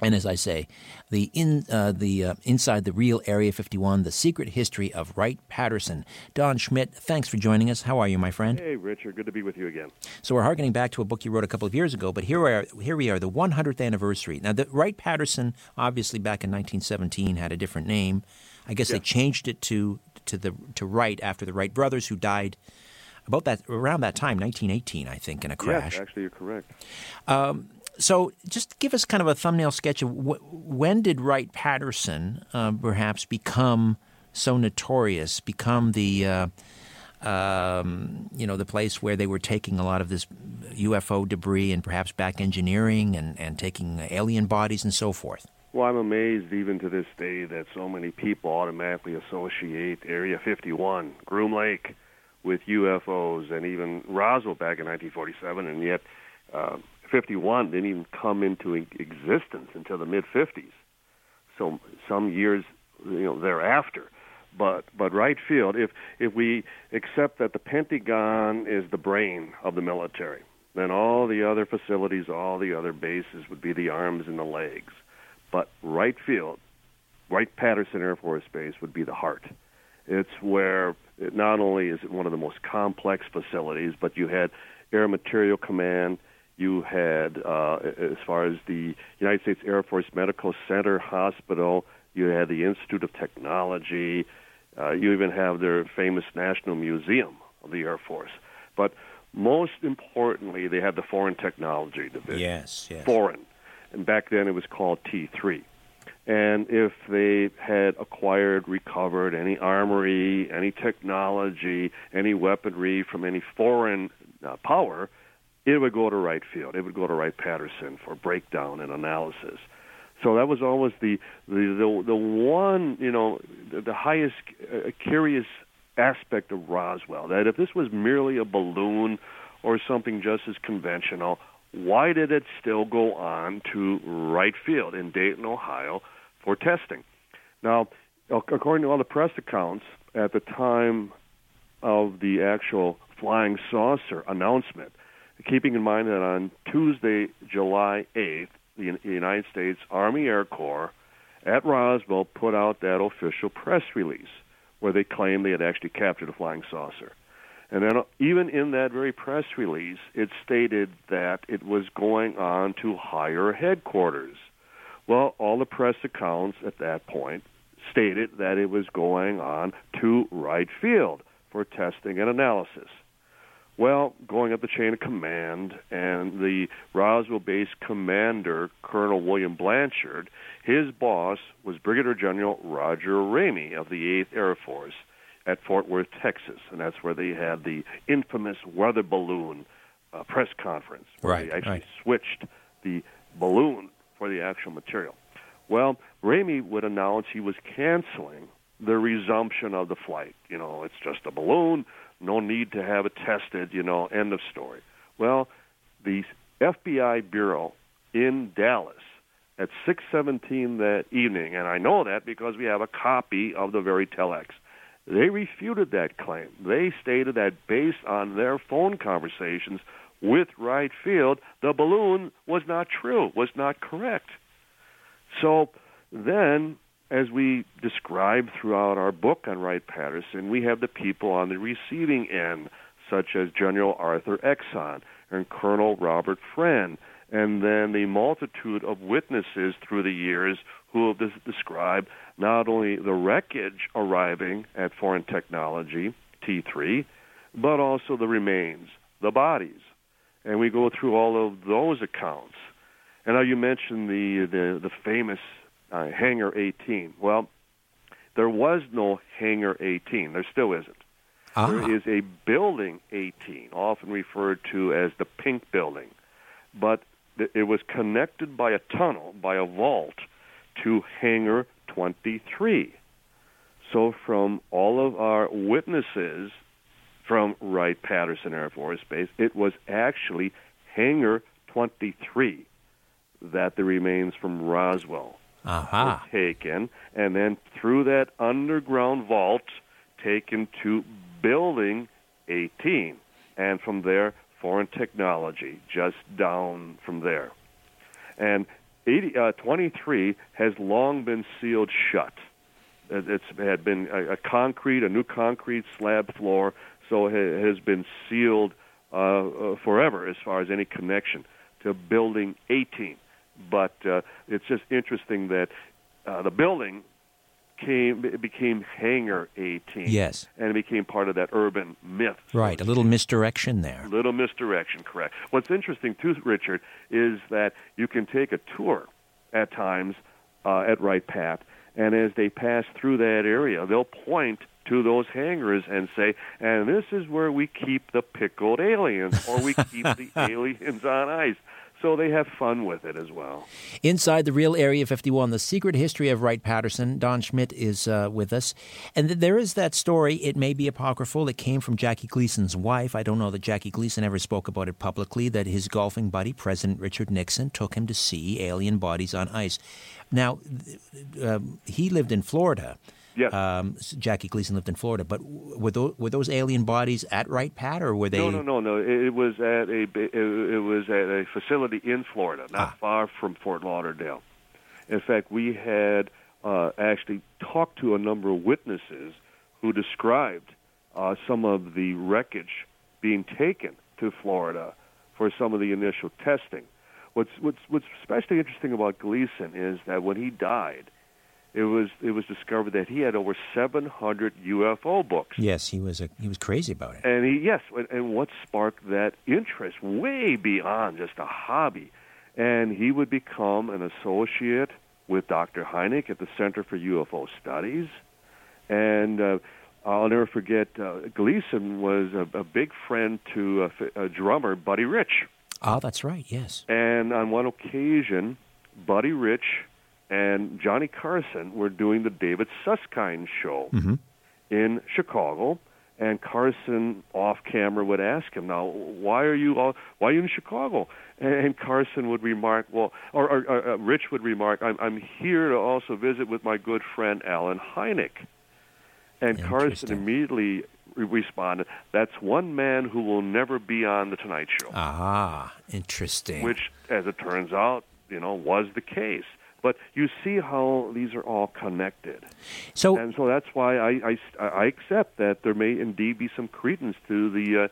And as I say, Inside the Real Area 51, The Secret History of Wright-Patterson. Don Schmitt, thanks for joining us. How are you, my friend? Hey, Richard. Good to be with you again. So we're hearkening back to a book you wrote a couple of years ago, but here we are, the 100th anniversary. Now, the Wright-Patterson, obviously back in 1917, had a different name. I guess They changed it to Wright after the Wright brothers, who died around that time, 1918, I think, in a crash. Yes, actually, you're correct. So just give us kind of a thumbnail sketch of when did Wright-Patterson perhaps become so notorious, become the the place where they were taking a lot of this UFO debris and perhaps back engineering and taking alien bodies and so forth? Well, I'm amazed even to this day that so many people automatically associate Area 51, Groom Lake, with UFOs, and even Roswell back in 1947, and yet 51 didn't even come into existence until the mid-50s, so some years thereafter. But Wright Field, if we accept that the Pentagon is the brain of the military, then all the other facilities, all the other bases would be the arms and the legs. But Wright Field, Wright-Patterson Air Force Base, would be the heart. It's where not only is it one of the most complex facilities, but you had Air Material Command. You had, as far as the United States Air Force Medical Center Hospital, you had the Institute of Technology. You even have their famous National Museum of the Air Force. But most importantly, they had the Foreign Technology Division. Yes. Foreign. And back then it was called T3. And if they had acquired, recovered any armory, any technology, any weaponry from any foreign power, it would go to Wright Field. It would go to Wright-Patterson for breakdown and analysis. So that was always the one, the highest curious aspect of Roswell, that if this was merely a balloon or something just as conventional, why did it still go on to Wright Field in Dayton, Ohio, for testing? Now, according to all the press accounts, at the time of the actual flying saucer announcement, keeping in mind that on Tuesday, July 8th, the United States Army Air Corps at Roswell put out that official press release where they claimed they had actually captured a flying saucer. And then even in that very press release, it stated that it was going on to higher headquarters. Well, all the press accounts at that point stated that it was going on to Wright Field for testing and analysis. Well, going up the chain of command, and the Roswell base commander, Colonel William Blanchard, his boss was Brigadier General Roger Ramey of the 8th Air Force at Fort Worth, Texas, and that's where they had the infamous weather balloon press conference, where they actually switched the balloon for the actual material. Well, Ramey would announce he was canceling the resumption of the flight. You know, it's just a balloon, no need to have it tested, you know, end of story. Well, the FBI Bureau in Dallas at 6:17 that evening, and I know that because we have a copy of the very telex, they refuted that claim. They stated that based on their phone conversations with Wright Field, the balloon was not true, was not correct. So then, as we describe throughout our book on Wright-Patterson, we have the people on the receiving end, such as General Arthur Exon and Colonel Robert Friend, and then the multitude of witnesses through the years who have described not only the wreckage arriving at Foreign Technology, T3, but also the remains, the bodies. And we go through all of those accounts. And now you mentioned the famous Hangar 18. Well, there was no Hangar 18. There still isn't. Ah. There is a Building 18, often referred to as the Pink Building. But it was connected by a tunnel, by a vault, to Hangar 23. So from all of our witnesses from Wright-Patterson Air Force Base, it was actually Hangar 23 that the remains from Roswell were taken, and then through that underground vault, taken to Building 18, and from there, Foreign Technology, just down from there. And 23 has long been sealed shut. It's had been a new concrete slab floor, so it has been sealed forever as far as any connection to Building 18. But it's just interesting that the building became Hangar 18. Yes. And it became part of that urban myth. Right, a little misdirection there. Little misdirection, correct. What's interesting, too, Richard, is that you can take a tour at times at Wright-Pat, and as they pass through that area, they'll point to those hangars and say, and this is where we keep the pickled aliens, or we keep the aliens on ice. So they have fun with it as well. Inside the Real Area 51, the secret history of Wright-Patterson. Don Schmitt is with us. And there is that story, it may be apocryphal, that came from Jackie Gleason's wife. I don't know that Jackie Gleason ever spoke about it publicly, that his golfing buddy, President Richard Nixon, took him to see alien bodies on ice. Now, he lived in Florida. Yes. Jackie Gleason lived in Florida, but were those alien bodies at Wright-Pat, or were they? No. It was at a facility in Florida, not far from Fort Lauderdale. In fact, we had actually talked to a number of witnesses who described some of the wreckage being taken to Florida for some of the initial testing. What's especially interesting about Gleason is that when he died, It was discovered that he had over 700 UFO books. Yes, he was crazy about it. And and what sparked that interest way beyond just a hobby, and he would become an associate with Dr. Hynek at the Center for UFO Studies, and I'll never forget Gleason was a big friend to a drummer, Buddy Rich. Ah, that's right. Yes. And on one occasion, Buddy Rich and Johnny Carson were doing the David Susskind show in Chicago, and Carson off camera would ask him, "Now, why are you in Chicago?" And Carson would remark, or Rich would remark, "I'm here to also visit with my good friend Allen Hynek." And Carson immediately responded, "That's one man who will never be on the Tonight Show." Ah, interesting. Which, as it turns out, was the case. But you see how these are all connected. So that's why I accept that there may indeed be some credence to the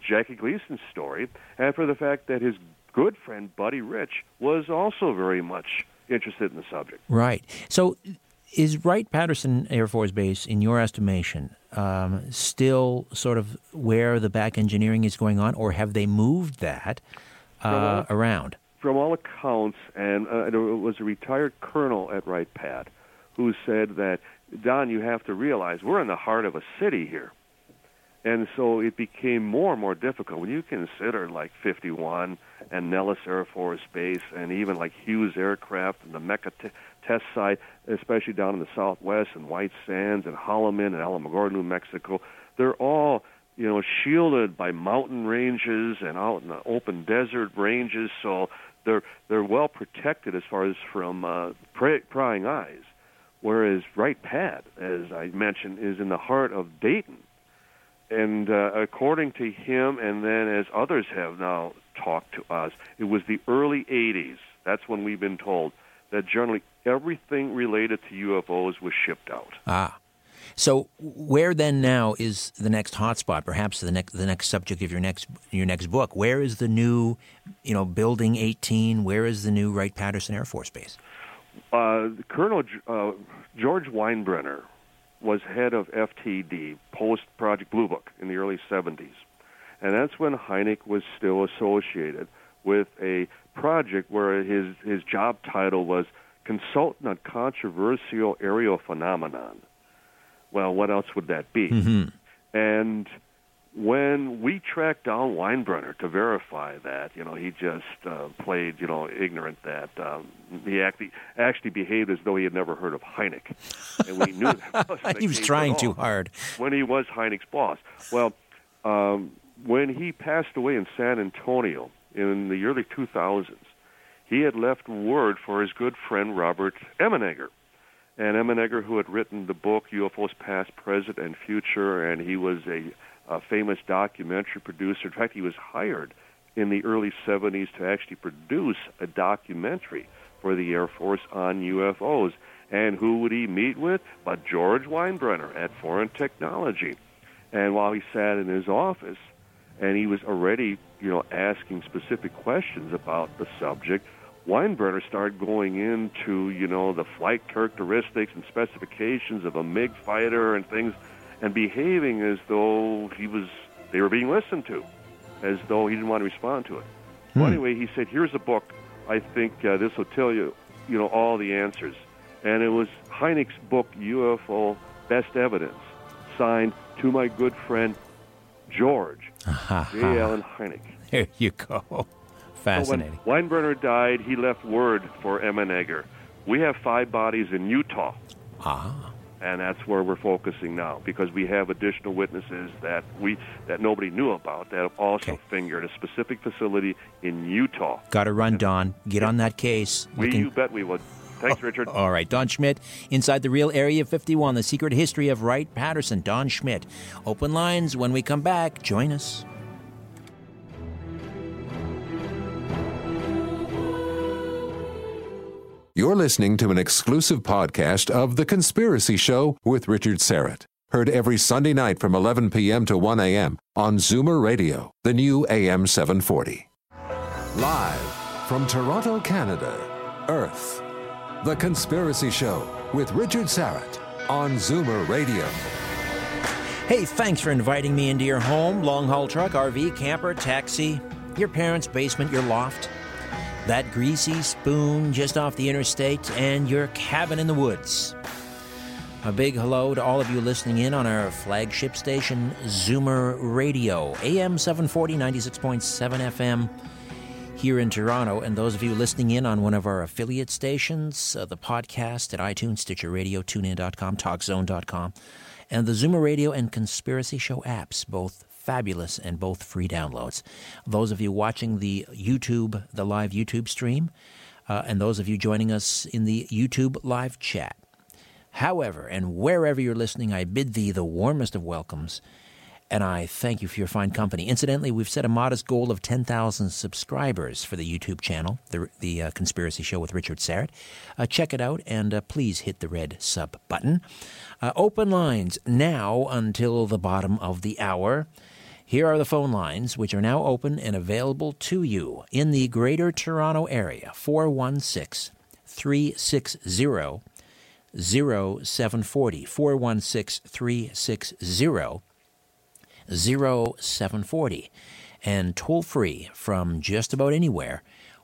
Jackie Gleason story, and for the fact that his good friend Buddy Rich was also very much interested in the subject. Right. So is Wright-Patterson Air Force Base, in your estimation, still sort of where the back engineering is going on, or have they moved that around? From all accounts, and it was a retired colonel at Wright-Pat who said that, "Don, you have to realize we're in the heart of a city here. And so it became more and more difficult. When you consider like 51 and Nellis Air Force Base and even like Hughes Aircraft and the Mecca test site, especially down in the Southwest and White Sands and Holloman and Alamogordo, New Mexico, they're all, you know, shielded by mountain ranges and out in the open desert ranges, so they're well protected as far as from prying eyes. Whereas Wright-Pat, as I mentioned, is in the heart of Dayton. And according to him, and then as others have now talked to us, it was the early 80s, that's when we've been told, that generally everything related to UFOs was shipped out. Ah. So where then now is the next hotspot, perhaps the next subject of your next book? Where is the new, you know, Building 18? Where is the new Wright-Patterson Air Force Base? Colonel George Weinbrenner was head of FTD, post-Project Blue Book, in the early 70s. And that's when Hynek was still associated with a project where his job title was Consultant on Controversial Aerial Phenomenon. Well, what else would that be? Mm-hmm. And when we tracked down Weinbrenner to verify that, you know, he just played, you know, ignorant that he actually behaved as though he had never heard of Hynek. And we knew that wasn't he was trying too hard. When he was Hynek's boss. Well, when he passed away in San Antonio in the early 2000s, he had left word for his good friend Robert Emmenegger. And Emmenegger, who had written the book UFOs Past, Present, and Future, and he was a famous documentary producer. In fact, he was hired in the early 70s to actually produce a documentary for the Air Force on UFOs. And who would he meet with? But George Weinbrenner at Foreign Technology. And while he sat in his office, and he was already, you know, asking specific questions about the subject, Weinbrenner started going into, you know, the flight characteristics and specifications of a MiG fighter and things, and behaving as though they were being listened to, as though he didn't want to respond to it. Well, anyway, he said, here's a book. I think this will tell you, you know, all the answers. And it was Hynek's book, UFO Best Evidence, signed to my good friend George, J. Allen Hynek. There you go. Fascinating. So when Weinbrenner died, he left word for Emmenegger. We have 5 bodies in Utah. Ah. And that's where we're focusing now, because we have additional witnesses that nobody knew about that have also fingered a specific facility in Utah. Got to run, Don. Get on that case. You bet we would. Thanks, Richard. All right. Don Schmitt, Inside the Real Area 51, The Secret History of Wright-Patterson. Don Schmitt. Open lines when we come back. Join us. You're listening to an exclusive podcast of The Conspiracy Show with Richard Syrett. Heard every Sunday night from 11 p.m. to 1 a.m. on Zoomer Radio, the new AM 740. Live from Toronto, Canada, Earth. The Conspiracy Show with Richard Syrett on Zoomer Radio. Hey, thanks for inviting me into your home, long-haul truck, RV, camper, taxi, your parents' basement, your loft, that greasy spoon just off the interstate, and your cabin in the woods. A big hello to all of you listening in on our flagship station, Zoomer Radio, AM 740, 96.7 FM here in Toronto. And those of you listening in on one of our affiliate stations, the podcast at iTunes, Stitcher Radio, TuneIn.com, TalkZone.com, and the Zoomer Radio and Conspiracy Show apps, both fabulous and both free downloads. Those of you watching the live YouTube stream, and those of you joining us in the YouTube live chat. However, and wherever you're listening, I bid thee the warmest of welcomes, and I thank you for your fine company. Incidentally, we've set a modest goal of 10,000 subscribers for the YouTube channel, the Conspiracy Show with Richard Syrett. Check it out, and please hit the red sub button. Open lines now until the bottom of the hour. Here are the phone lines, which are now open and available to you in the Greater Toronto Area, 416-360-0740, 416-360-0740. 0740, and toll free from just about anywhere,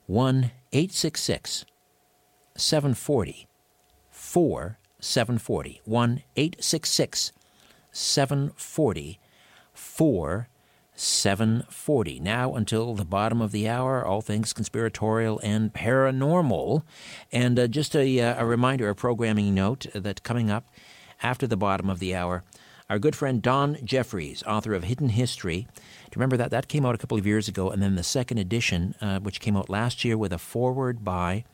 1-866-740-4740, 1-866-740-4740. before 7:40. Now until the bottom of the hour, all things conspiratorial and paranormal. And just a reminder, a programming note that coming up after the bottom of the hour, our good friend Don Jeffries, author of Hidden History. Remember that? That came out a couple of years ago, and then the second edition, which came out last year with a foreword by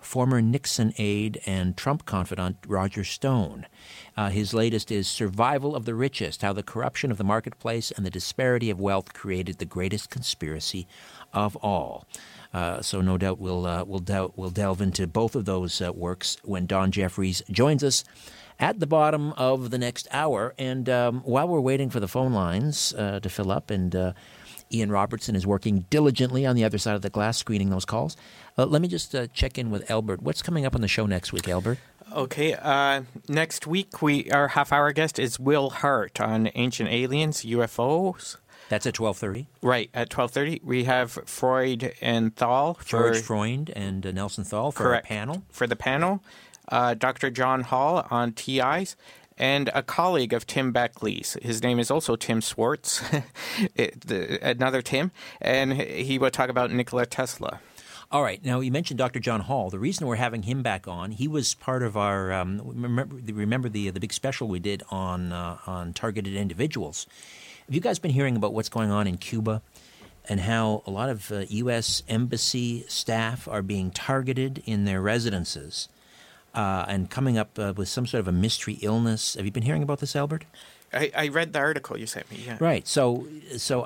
former Nixon aide and Trump confidant Roger Stone. His latest is Survival of the Richest, How the Corruption of the Marketplace and the Disparity of Wealth Created the Greatest Conspiracy of All. So no doubt we'll delve into both of those works when Don Jeffries joins us at the bottom of the next hour. And while we're waiting for the phone lines to fill up, and Ian Robertson is working diligently on the other side of the glass screening those calls, let me just check in with Albert. What's coming up on the show next week, Albert? Okay. Next week, our half-hour guest is Will Hart on Ancient Aliens, UFOs. That's at 12:30. Right, at 12:30. We have Freud and Thal. George Freund and Nelson Thal for a panel. For the panel. Dr. John Hall on TIs, and a colleague of Tim Beckley's. His name is also Tim Swartz, another Tim, and he will talk about Nikola Tesla. All right. Now, you mentioned Dr. John Hall. The reason we're having him back on, he was part of our remember the big special we did on targeted individuals. Have you guys been hearing about what's going on in Cuba and how a lot of U.S. embassy staff are being targeted in their residences? And coming up with some sort of a mystery illness. Have you been hearing about this, Albert? I read the article you sent me, yeah. Right. So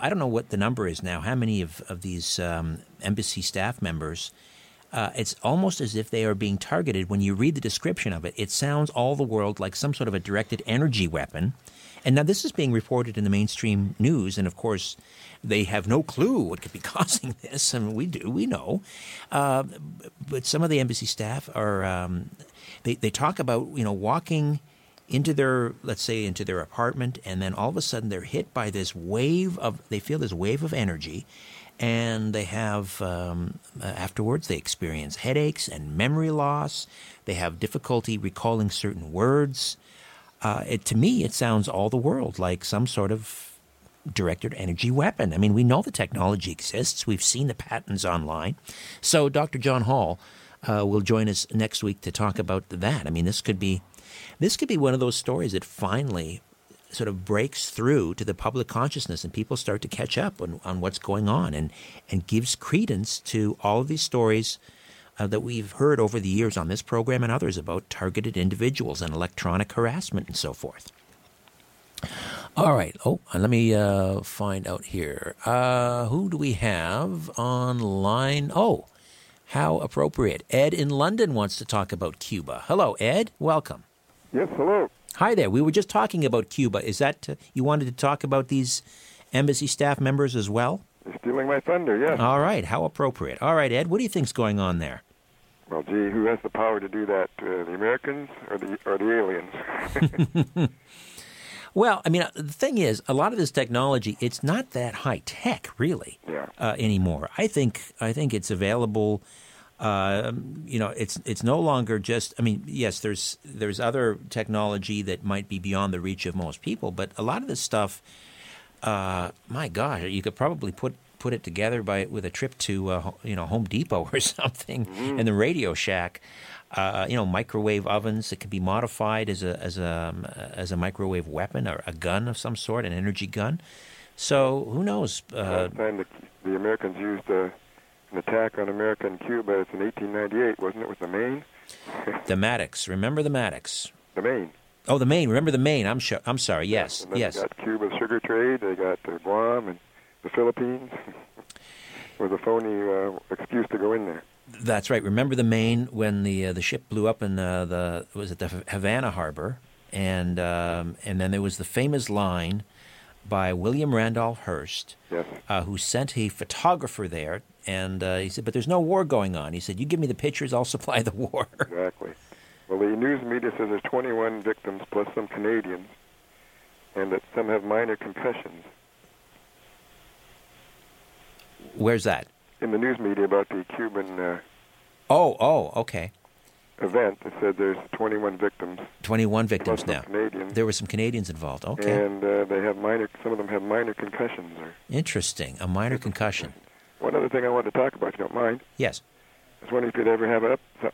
I don't know what the number is now, how many of these embassy staff members. It's almost as if they are being targeted. When you read the description of it, it sounds all the world like some sort of a directed energy weapon. And now this is being reported in the mainstream news, and of course they have no clue what could be causing this. I mean, we know. But some of the embassy staff are they talk about, walking into their, let's say, into their apartment, and then all of a sudden they're hit by this wave of, they feel this wave of energy, and they have, afterwards they experience headaches and memory loss. They have difficulty recalling certain words. To me, it sounds all the world like some sort of directed energy weapon. I mean, we know the technology exists. We've seen the patents online. So Dr. John Hall will join us next week to talk about that. I mean, this could be one of those stories that finally sort of breaks through to the public consciousness, and people start to catch up on what's going on, and gives credence to all of these stories that we've heard over the years on this program and others about targeted individuals and electronic harassment and so forth. All right. Oh, and let me find out here. Who do we have on line? Oh, how appropriate. Ed in London wants to talk about Cuba. Hello, Ed. Welcome. Yes, hello. Hi there. We were just talking about Cuba. Is that you wanted to talk about these embassy staff members as well? They're stealing my thunder, yes. All right. How appropriate. All right, Ed. What do you think's going on there? Well, gee, who has the power to do that? The Americans or the aliens? Well, I mean, the thing is, a lot of this technology, it's not that high tech, really, anymore. I think it's available. It's no longer just. I mean, yes, there's other technology that might be beyond the reach of most people, but a lot of this stuff, my gosh, you could probably put it together with a trip to Home Depot or something, mm-hmm. and the Radio Shack. Microwave ovens that can be modified as a microwave weapon or a gun of some sort, an energy gun. So who knows? Last time the Americans used an attack on America and Cuba, it's in 1898, wasn't it? With the Maine. The Maddox. Remember the Maddox. The Maine. Oh, the Maine. Remember the Maine. I'm sorry. Yes. And then yes. They got Cuba's sugar trade. They got Guam and the Philippines. It was a phony excuse to go in there. That's right. Remember the Maine when the ship blew up in the Havana Harbor, and then there was the famous line by William Randolph Hearst, yes. Who sent a photographer there, and he said, "But there's no war going on." He said, "You give me the pictures, I'll supply the war." Exactly. Well, the news media says there's 21 victims plus some Canadians, and that some have minor concussions. Where's that? In the news media about the Cuban... okay. event, they said there's 21 victims. 21 victims now. Canadians. There were some Canadians involved. Okay. And they have minor. Some of them have minor concussions. Interesting. A minor concussion. One other thing I wanted to talk about, if you don't mind. Yes. I was wondering if you'd ever have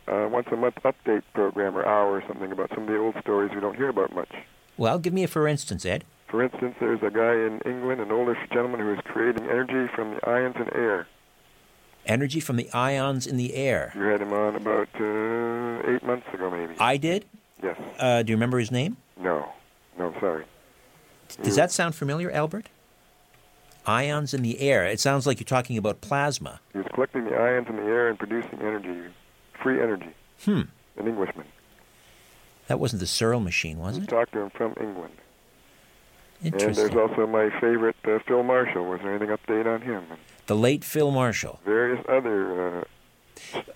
an once-a-month update program or hour or something about some of the old stories we don't hear about much. Well, give me a for instance, Ed. For instance, there's a guy in England, an older gentleman, who is creating energy from the ions in air. Energy from the ions in the air. You had him on about 8 months ago, maybe. I did? Yes. Do you remember his name? No. No, I'm sorry. Does that sound familiar, Albert? Ions in the air. It sounds like you're talking about plasma. He was collecting the ions in the air and producing energy, free energy. An Englishman. That wasn't the Searle machine, was it? We talked to him from England. Interesting. And there's also my favorite, Phil Marshall. Was there anything update on him? The late Phil Marshall. Various other.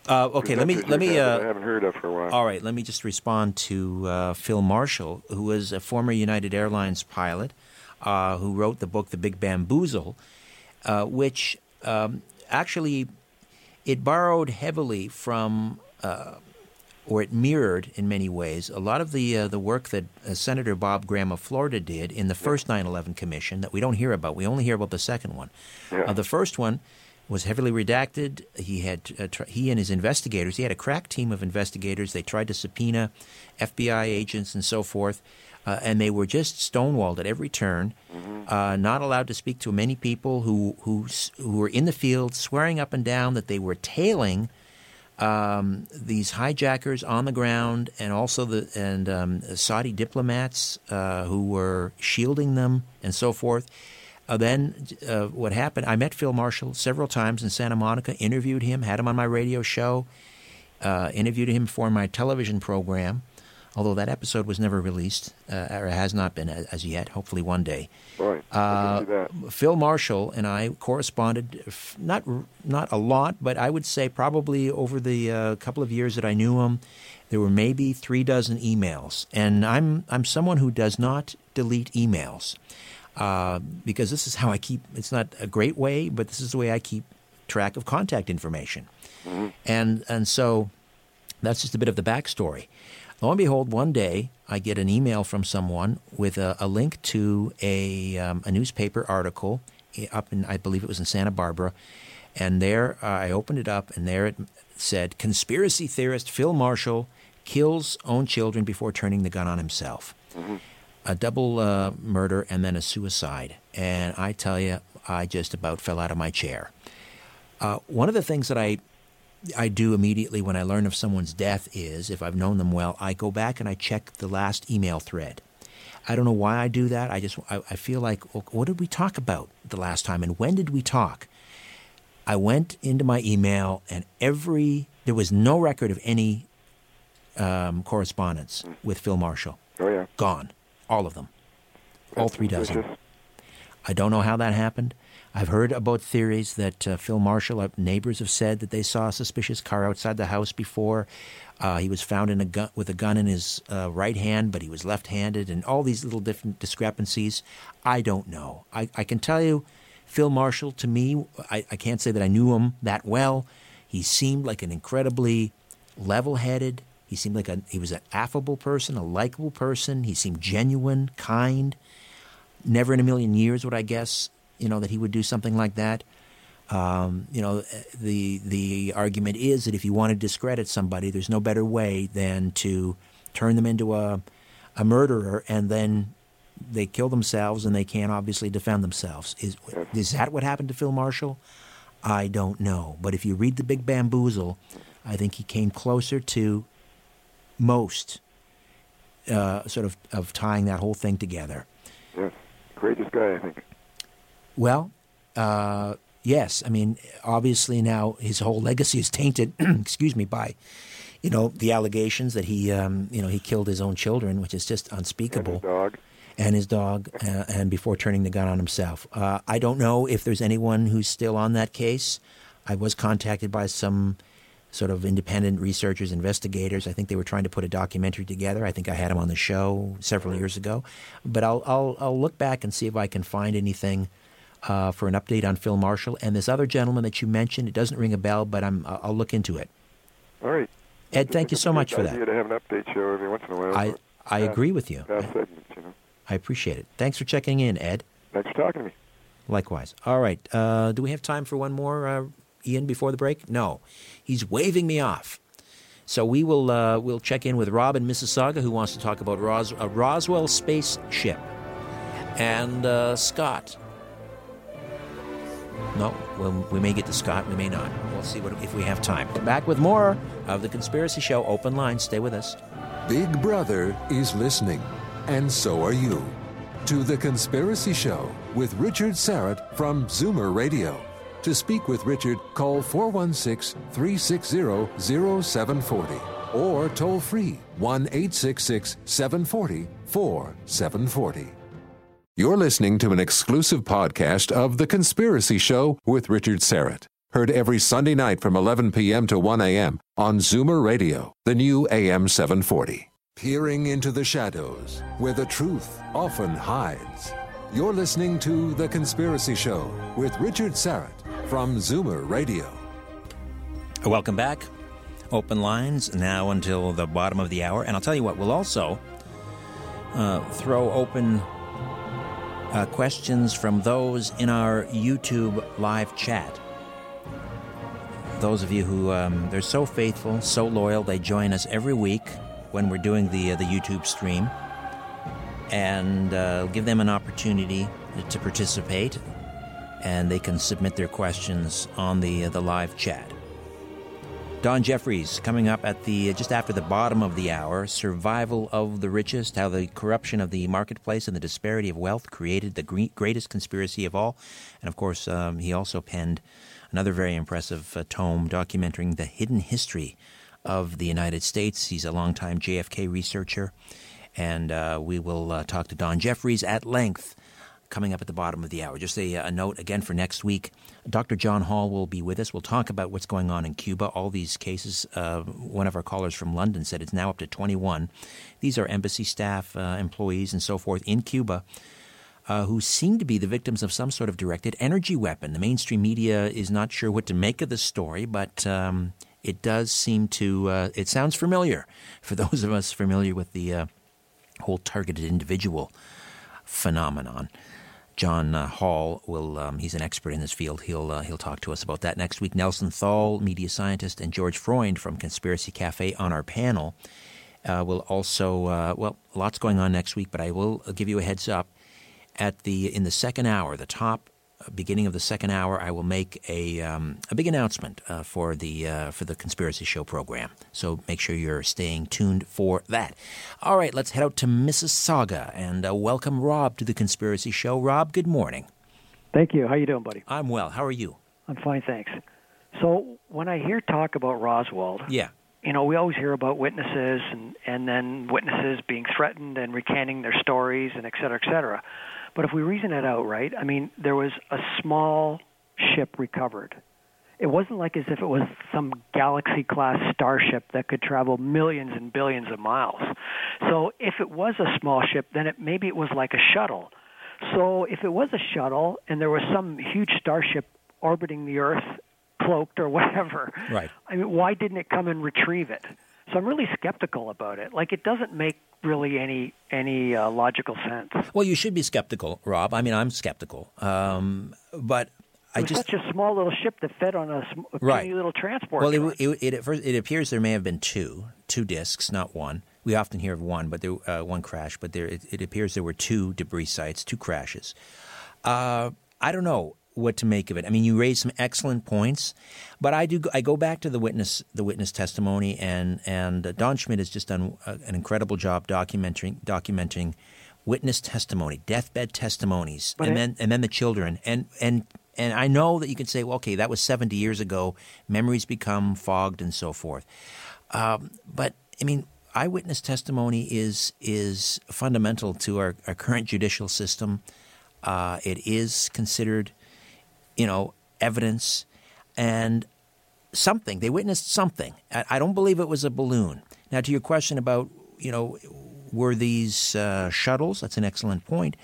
Okay, let me. I haven't heard of for a while. All right, let me just respond to Phil Marshall, who was a former United Airlines pilot, who wrote the book *The Big Bamboozle*, which actually it borrowed heavily from, or it mirrored in many ways, a lot of the work that Senator Bob Graham of Florida did in the first 9/11 commission that we don't hear about. We only hear about the second one. Yeah. The first one was heavily redacted. He had he and his investigators. He had a crack team of investigators. They tried to subpoena FBI agents and so forth, and they were just stonewalled at every turn, not allowed to speak to many people who were in the field, swearing up and down that they were tailing these hijackers on the ground, and also Saudi diplomats who were shielding them and so forth. Then what happened, I met Phil Marshall several times in Santa Monica, interviewed him, had him on my radio show, interviewed him for my television program, although that episode was never released or has not been as yet, hopefully one day. Right. Phil Marshall and I corresponded, not a lot, but I would say probably over the couple of years that I knew him, there were maybe 3 dozen emails. And I'm someone who does not delete emails. Because this is how I keep, it's not a great way, but this is the way I keep track of contact information. And so that's just a bit of the backstory. Lo and behold, one day I get an email from someone with a link to a newspaper article up in, I believe it was in Santa Barbara. And there I opened it up, and there it said, "Conspiracy theorist Phil Marshall kills own children before turning the gun on himself." A double murder and then a suicide. And I tell you, I just about fell out of my chair. One of the things that I do immediately when I learn of someone's death is, if I've known them well, I go back and I check the last email thread. I don't know why I do that. I feel like, well, what did we talk about the last time, and when did we talk? I went into my email, and there was no record of any correspondence with Phil Marshall. Oh, yeah. Gone. All of them. All 3 dozen. I don't know how that happened. I've heard about theories that Phil Marshall, neighbors have said that they saw a suspicious car outside the house before. He was found with a gun in his right hand, but he was left-handed, and all these little different discrepancies. I don't know. I can tell you, Phil Marshall, to me, I can't say that I knew him that well. He seemed like an incredibly level-headed, he seemed like he was an affable person, a likable person. He seemed genuine, kind. Never in a million years would I guess, that he would do something like that. The argument is that if you want to discredit somebody, there's no better way than to turn them into a murderer, and then they kill themselves and they can't obviously defend themselves. Is that what happened to Phil Marshall? I don't know. But if you read The Big Bamboozle, I think he came closer to most sort of tying that whole thing together. Yes, courageous guy, I think. Well, yes. I mean, obviously now his whole legacy is tainted. Excuse me, by the allegations that he he killed his own children, which is just unspeakable. And his dog, and before turning the gun on himself. I don't know if there's anyone who's still on that case. I was contacted by some sort of independent researchers, investigators. I think they were trying to put a documentary together. I think I had him on the show several years ago. But I'll look back and see if I can find anything for an update on Phil Marshall. And this other gentleman that you mentioned, it doesn't ring a bell, but I'll look into it. All right. Ed, thank you so much for that. It's a good idea to have an update show every once in a while. I agree with you. I appreciate it. Thanks for checking in, Ed. Thanks for talking to me. Likewise. All right. Do we have time for one more, Ian, before the break? No. He's waving me off. So we will we'll check in with Rob in Mississauga, who wants to talk about a Roswell spaceship. And Scott. No, well, we may get to Scott. We may not. We'll see if we have time. Back with more of The Conspiracy Show. Open line. Stay with us. Big Brother is listening, and so are you. To The Conspiracy Show with Richard Syrett from Zoomer Radio. To speak with Richard, call 416-360-0740 or toll free 1-866-740-4740. You're listening to an exclusive podcast of The Conspiracy Show with Richard Syrett. Heard every Sunday night from 11 p.m. to 1 a.m. on Zoomer Radio, the new AM 740. Peering into the shadows where the truth often hides. You're listening to The Conspiracy Show with Richard Syrett from Zoomer Radio. Welcome back. Open lines now until the bottom of the hour. And I'll tell you what, we'll also throw open questions from those in our YouTube live chat. Those of you who, they're so faithful, so loyal, they join us every week when we're doing the YouTube stream, and give them an opportunity to participate, and they can submit their questions on the live chat. Don Jeffries coming up at just after the bottom of the hour. Survival of the richest: how the corruption of the marketplace and the disparity of wealth created the greatest conspiracy of all. And of course, he also penned another very impressive tome documenting the hidden history of the United States. He's a longtime JFK researcher, and we will talk to Don Jeffries at length coming up at the bottom of the hour. Just a note again for next week. Dr. John Hall will be with us. We'll talk about what's going on in Cuba, all these cases. One of our callers from London said it's now up to 21. These are embassy staff, employees, and so forth in Cuba who seem to be the victims of some sort of directed energy weapon. The mainstream media is not sure what to make of the story, but it does seem to – it sounds familiar for those of us familiar with the whole targeted individual phenomenon. John Hall will he's an expert in this field. He'll talk to us about that next week. Nelson Thal, media scientist, and George Freund from Conspiracy Cafe on our panel will also well, lots going on next week, but I will give you a heads up. In the second hour, the top beginning of the second hour, I will make a big announcement for the Conspiracy Show program. So make sure you're staying tuned for that. All right, let's head out to Mississauga and welcome Rob to the Conspiracy Show. Rob, good morning. Thank you. How you doing, buddy? I'm well. How are you? I'm fine, thanks. So when I hear talk about Roswell, yeah, you know, we always hear about witnesses and then witnesses being threatened and recanting their stories and et cetera, et cetera. But if we reason it out, right, I mean, there was a small ship recovered. It wasn't like as if it was some galaxy-class starship that could travel millions and billions of miles. So if it was a small ship, then maybe it was like a shuttle. So if it was a shuttle and there was some huge starship orbiting the Earth, cloaked or whatever, right, I mean, why didn't it come and retrieve it? So I'm really skeptical about it. Like, it doesn't make really any logical sense. Well, you should be skeptical, Rob. I mean, I'm skeptical. But I just such a small little ship that fed on a right, tiny little transport. Well, it appears there may have been two discs, not one. We often hear of one, but there one crash. But there it appears there were two debris sites, two crashes. I don't know what to make of it. I mean, you raised some excellent points, but I go back to the witness testimony, and Don Schmitt has just done an incredible job documenting witness testimony, deathbed testimonies, but and then the children, and I know that you can say, well, okay, that was 70 years ago. Memories become fogged and so forth, but I mean, eyewitness testimony is fundamental to our current judicial system. It is considered, you know, evidence and something. They witnessed something. I don't believe it was a balloon. Now, to your question about, you know, were these shuttles? That's an excellent point.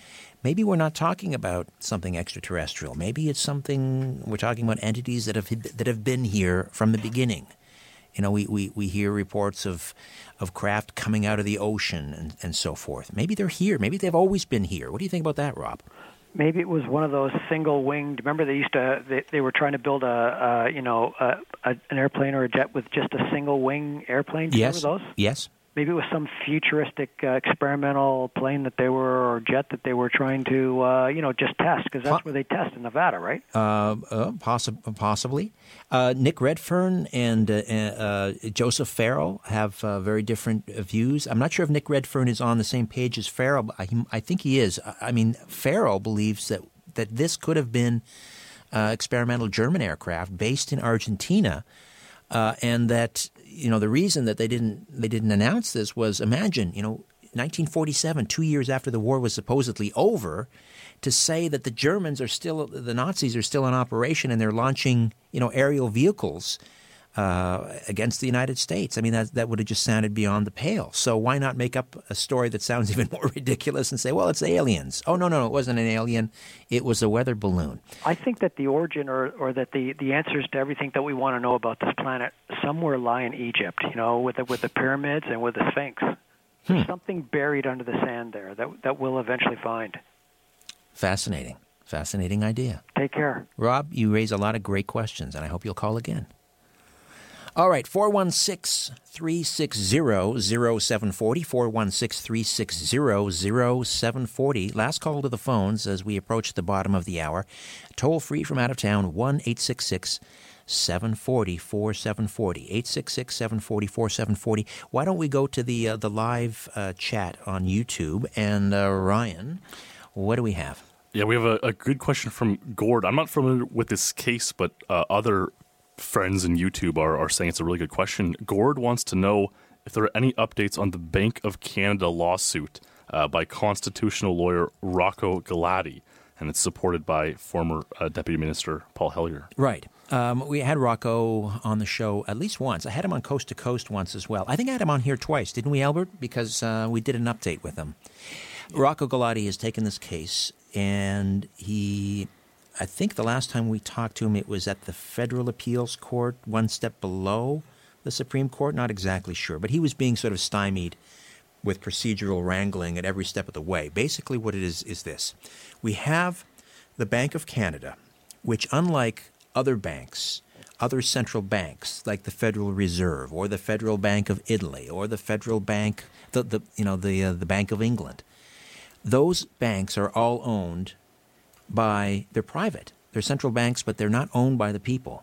Maybe we're not talking about something extraterrestrial. Maybe it's something we're talking about entities that have been here from the beginning. You know, we hear reports of craft coming out of the ocean and so forth. Maybe they're here. Maybe they've always been here. What do you think about that, Rob? Maybe it was one of those single-winged. Remember, they were trying to build an airplane or a jet with just a single-wing airplane. Do you remember those? Yes. Maybe it was some futuristic experimental plane that they were, or jet that they were trying to, just test, because that's where they test in Nevada, right? Possibly. Nick Redfern and Joseph Farrell have very different views. I'm not sure if Nick Redfern is on the same page as Farrell, but I think he is. I mean, Farrell believes that this could have been experimental German aircraft based in Argentina, and that. You know, the reason that they didn't announce this was, imagine, 1947, 2 years after the war was supposedly over, to say that the Germans are still, the Nazis are still in operation and they're launching, aerial vehicles against the United States. I mean, that would have just sounded beyond the pale. So why not make up a story that sounds even more ridiculous and say, well, it's aliens. Oh, no, it wasn't an alien. It was a weather balloon. I think that the origin or that the answers to everything that we want to know about this planet somewhere lie in Egypt, with the pyramids and with the Sphinx. There's something buried under the sand there that we'll eventually find. Fascinating idea. Take care. Rob, you raise a lot of great questions, and I hope you'll call again. All right, 416-360-0740, 416-360-0740. Last call to the phones as we approach the bottom of the hour. Toll free from out of town, 1-866-740-4740, 866-740-4740. Why don't we go to the live chat on YouTube? And Ryan, what do we have? Yeah, we have a good question from Gord. I'm not familiar with this case, but other friends in YouTube are saying it's a really good question. Gord wants to know if there are any updates on the Bank of Canada lawsuit by constitutional lawyer Rocco Galati, and it's supported by former Deputy Minister Paul Hellyer. Right. We had Rocco on the show at least once. I had him on Coast to Coast once as well. I think I had him on here twice, didn't we, Albert? Because we did an update with him. Rocco Galati has taken this case, and I think the last time we talked to him, it was at the Federal Appeals Court, one step below the Supreme Court. Not exactly sure, but he was being sort of stymied with procedural wrangling at every step of the way. Basically what it is this. We have the Bank of Canada, which, unlike other banks, other central banks like the Federal Reserve or the Federal Bank of Italy or the Federal Bank, the Bank of England, those banks are all owned by, they're private. They're central banks, but they're not owned by the people.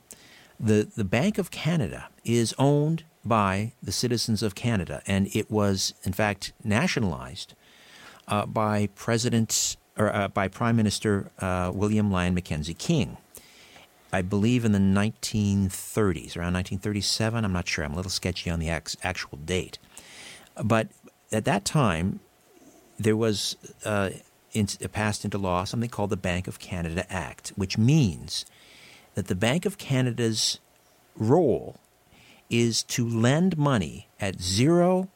The Bank of Canada is owned by the citizens of Canada, and it was, in fact, nationalized by Prime Minister William Lyon Mackenzie King, I believe, in the 1930s, around 1937. I'm not sure. I'm a little sketchy on the actual date. But at that time, there was passed into law something called the Bank of Canada Act, which means that the Bank of Canada's role is to lend money at zero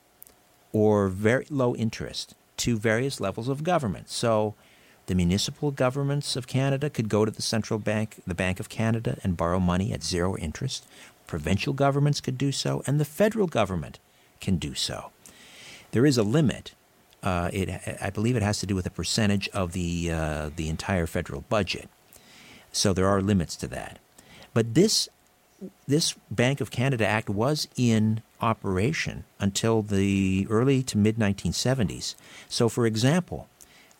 or very low interest to various levels of government. So the municipal governments of Canada could go to the central bank, the Bank of Canada, and borrow money at zero interest. Provincial governments could do so, and the federal government can do so. There is a limit. I believe it has to do with a percentage of the entire federal budget. So there are limits to that. But this Bank of Canada Act was in operation until the early to mid-1970s. So, for example,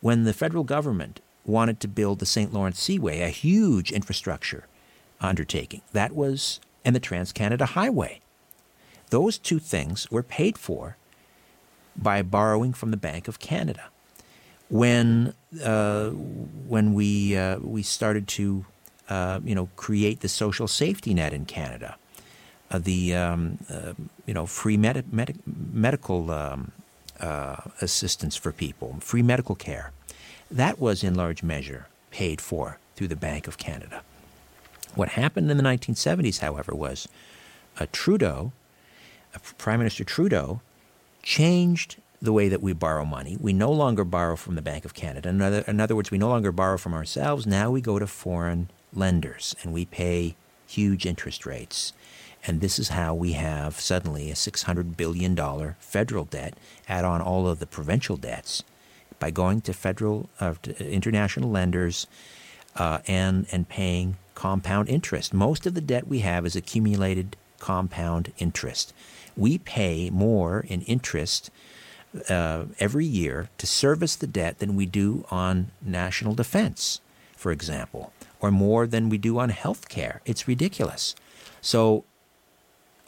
when the federal government wanted to build the St. Lawrence Seaway, a huge infrastructure undertaking, and the Trans-Canada Highway, those two things were paid for by borrowing from the Bank of Canada. When we started to create the social safety net in Canada, free medical assistance for people, free medical care, that was in large measure paid for through the Bank of Canada. What happened in the 1970s, however, was Prime Minister Trudeau changed the way that we borrow money. We no longer borrow from the Bank of Canada. In other words, we no longer borrow from ourselves. Now we go to foreign lenders, and we pay huge interest rates. And this is how we have suddenly a $600 billion federal debt, add on all of the provincial debts, by going to international lenders and paying compound interest. Most of the debt we have is accumulated compound interest. We pay more in interest every year to service the debt than we do on national defense, for example, or more than we do on health care. It's ridiculous. So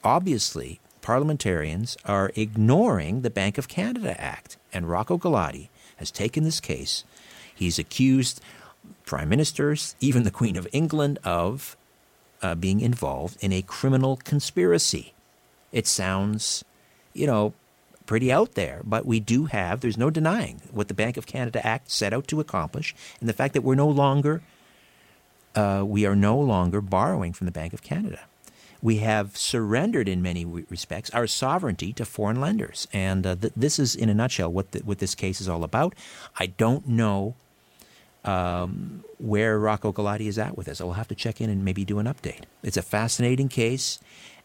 obviously, parliamentarians are ignoring the Bank of Canada Act, and Rocco Galati has taken this case. He's accused prime ministers, even the Queen of England, of being involved in a criminal conspiracy. It sounds, pretty out there, but we do have, there's no denying what the Bank of Canada Act set out to accomplish, and the fact that we are no longer borrowing from the Bank of Canada. We have surrendered in many respects our sovereignty to foreign lenders, and this is, in a nutshell, what this case is all about. I don't know where Rocco Galati is at with this. I'll have to check in and maybe do an update. It's a fascinating case.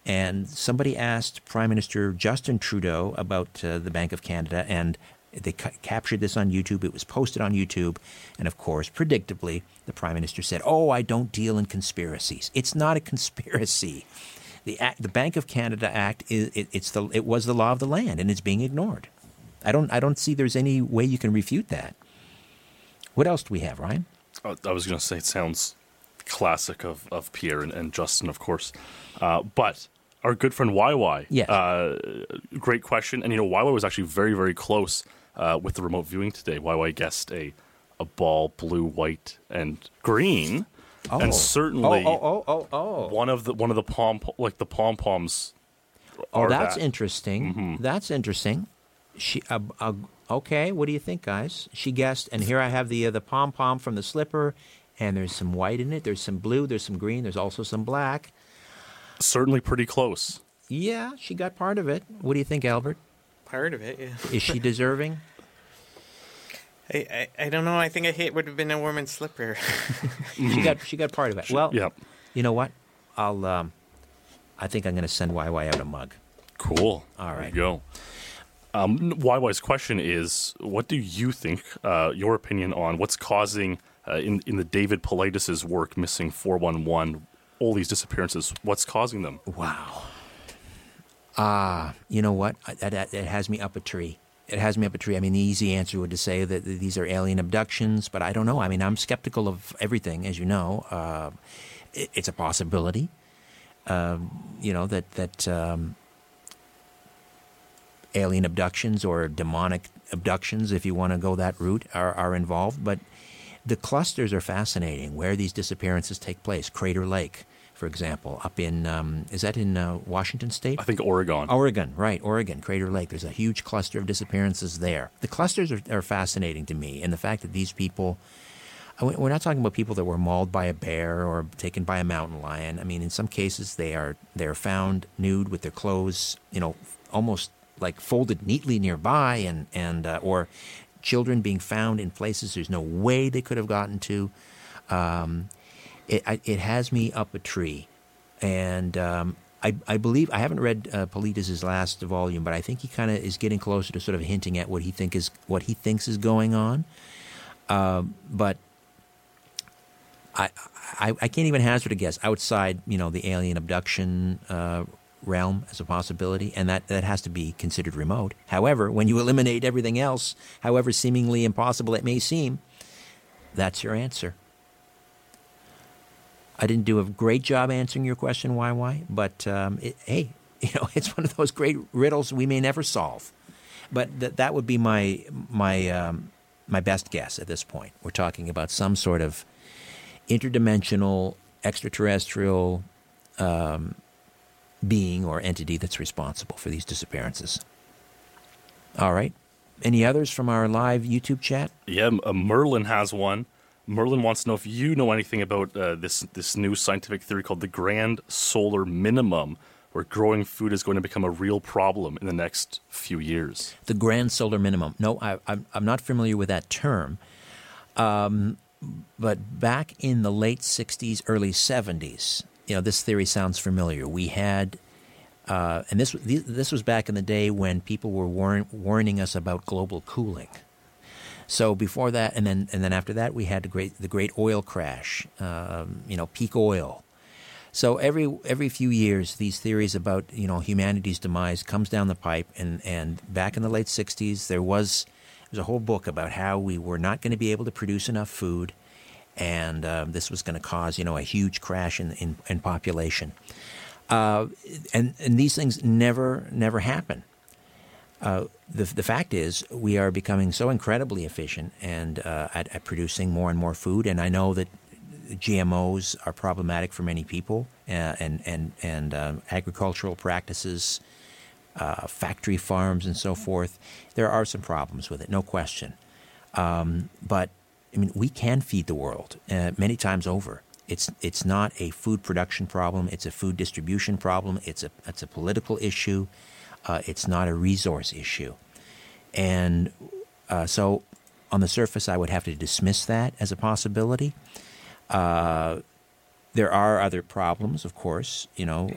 And somebody asked Prime Minister Justin Trudeau about the Bank of Canada, and they captured this on YouTube. It was posted on YouTube. And of course, predictably, the Prime Minister said, I don't deal in conspiracies. It's not a conspiracy. The Bank of Canada Act, it was the law of the land, and it's being ignored. I don't see there's any way you can refute that. What else do we have, Ryan? I was going to say it sounds classic of Pierre and Justin, of course. But our good friend YY, yes. Great question. And, YY was actually very, very close with the remote viewing today. YY guessed a ball, blue, white, and green. Oh. And certainly one of the pom-poms. Oh, that's interesting. Mm-hmm. That's interesting. She okay, what do you think, guys? She guessed, and here I have the pom-pom from the slipper, and there's some white in it. There's some blue. There's some green. There's also some black. Certainly pretty close. Yeah, she got part of it. What do you think, Albert? Part of it, yeah. Is she deserving? I don't know. I think it would have been a woman's slipper. She got part of it. Well, yep. You know what? I'll I think I'm going to send YY out a mug. Cool. All right. There you go. YY's question is, what do you think, your opinion on what's causing, in the David Paulides' work, Missing 411, all these disappearances, what's causing them? Wow. You know what? It has me up a tree. I mean, the easy answer would to say that these are alien abductions, but I don't know. I mean, I'm skeptical of everything, as you know. It's a possibility, that alien abductions or demonic abductions, if you want to go that route, are involved. But the clusters are fascinating, where these disappearances take place. Crater Lake, for example, up in, is that in Washington State? I think Oregon. Oregon, right, Oregon, Crater Lake. There's a huge cluster of disappearances there. The clusters are fascinating to me, and the fact that these people, we're not talking about people that were mauled by a bear or taken by a mountain lion. I mean, in some cases, they're found nude with their clothes, almost like folded neatly nearby, or children being found in places there's no way they could have gotten to. It has me up a tree. And I believe, I haven't read Paulides' last volume, but I think he kind of is getting closer to sort of hinting at what he thinks is going on. But I can't even hazard a guess outside, the alien abduction realm as a possibility, and that has to be considered remote. However, when you eliminate everything else, however seemingly impossible it may seem, that's your answer. I didn't do a great job answering your question, YY, but it's one of those great riddles we may never solve. But that would be my best guess at this point. We're talking about some sort of interdimensional, extraterrestrial being or entity that's responsible for these disappearances. All right. Any others from our live YouTube chat? Yeah, Merlin has one. Merlin wants to know if you know anything about this new scientific theory called the grand solar minimum, where growing food is going to become a real problem in the next few years. The grand solar minimum. No, I'm not familiar with that term. But back in the late 60s, early 70s, you know, this theory sounds familiar. We had, and this was back in the day when people were warning us about global cooling. So before that, and then after that, we had the great oil crash, peak oil. So every few years, these theories about, you know, humanity's demise comes down the pipe. And back in the late 60s, there was a whole book about how we were not going to be able to produce enough food, and this was going to cause, you know, a huge crash in population. And these things never happen. The fact is, we are becoming so incredibly efficient and at producing more and more food. And I know that GMOs are problematic for many people, and agricultural practices, factory farms, and so forth. There are some problems with it, no question. But I mean, we can feed the world many times over. It's not a food production problem. It's a food distribution problem. It's a political issue. It's not a resource issue. And so on the surface, I would have to dismiss that as a possibility. There are other problems, of course, you know,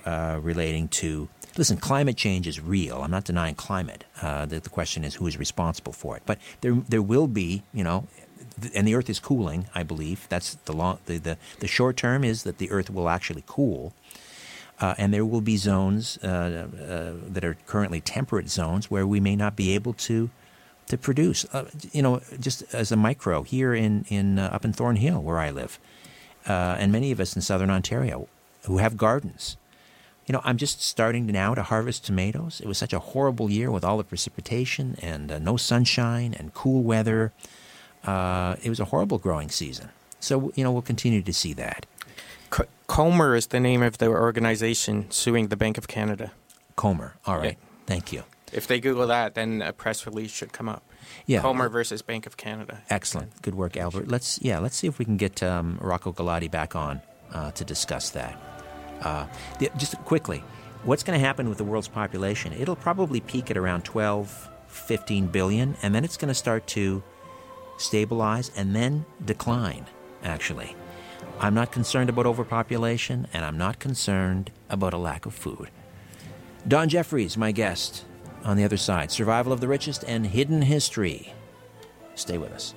relating to – listen, climate change is real. I'm not denying climate. The question is who is responsible for it. But there will be, you know – and the Earth is cooling, I believe. That's the short term is that the Earth will actually cool. And there will be zones that are currently temperate zones where we may not be able to produce. Just as a micro here in up in Thornhill where I live, and many of us in southern Ontario who have gardens. You know, I'm just starting now to harvest tomatoes. It was such a horrible year with all the precipitation and no sunshine and cool weather. It was a horrible growing season. So, you know, we'll continue to see that. Comer is the name of the organization suing the Bank of Canada. Comer. All right. Yeah. Thank you. If they Google that, then a press release should come up. Yeah. Comer versus Bank of Canada. Excellent. Good work, Albert. Let's see if we can get Rocco Galati back on to discuss that. Just quickly, what's going to happen with the world's population? It'll probably peak at around 12, 15 billion, and then it's going to start to stabilize and then decline, actually. I'm not concerned about overpopulation, and I'm not concerned about a lack of food. Don Jeffries, my guest, on the other side. Survival of the Richest and Hidden History. Stay with us.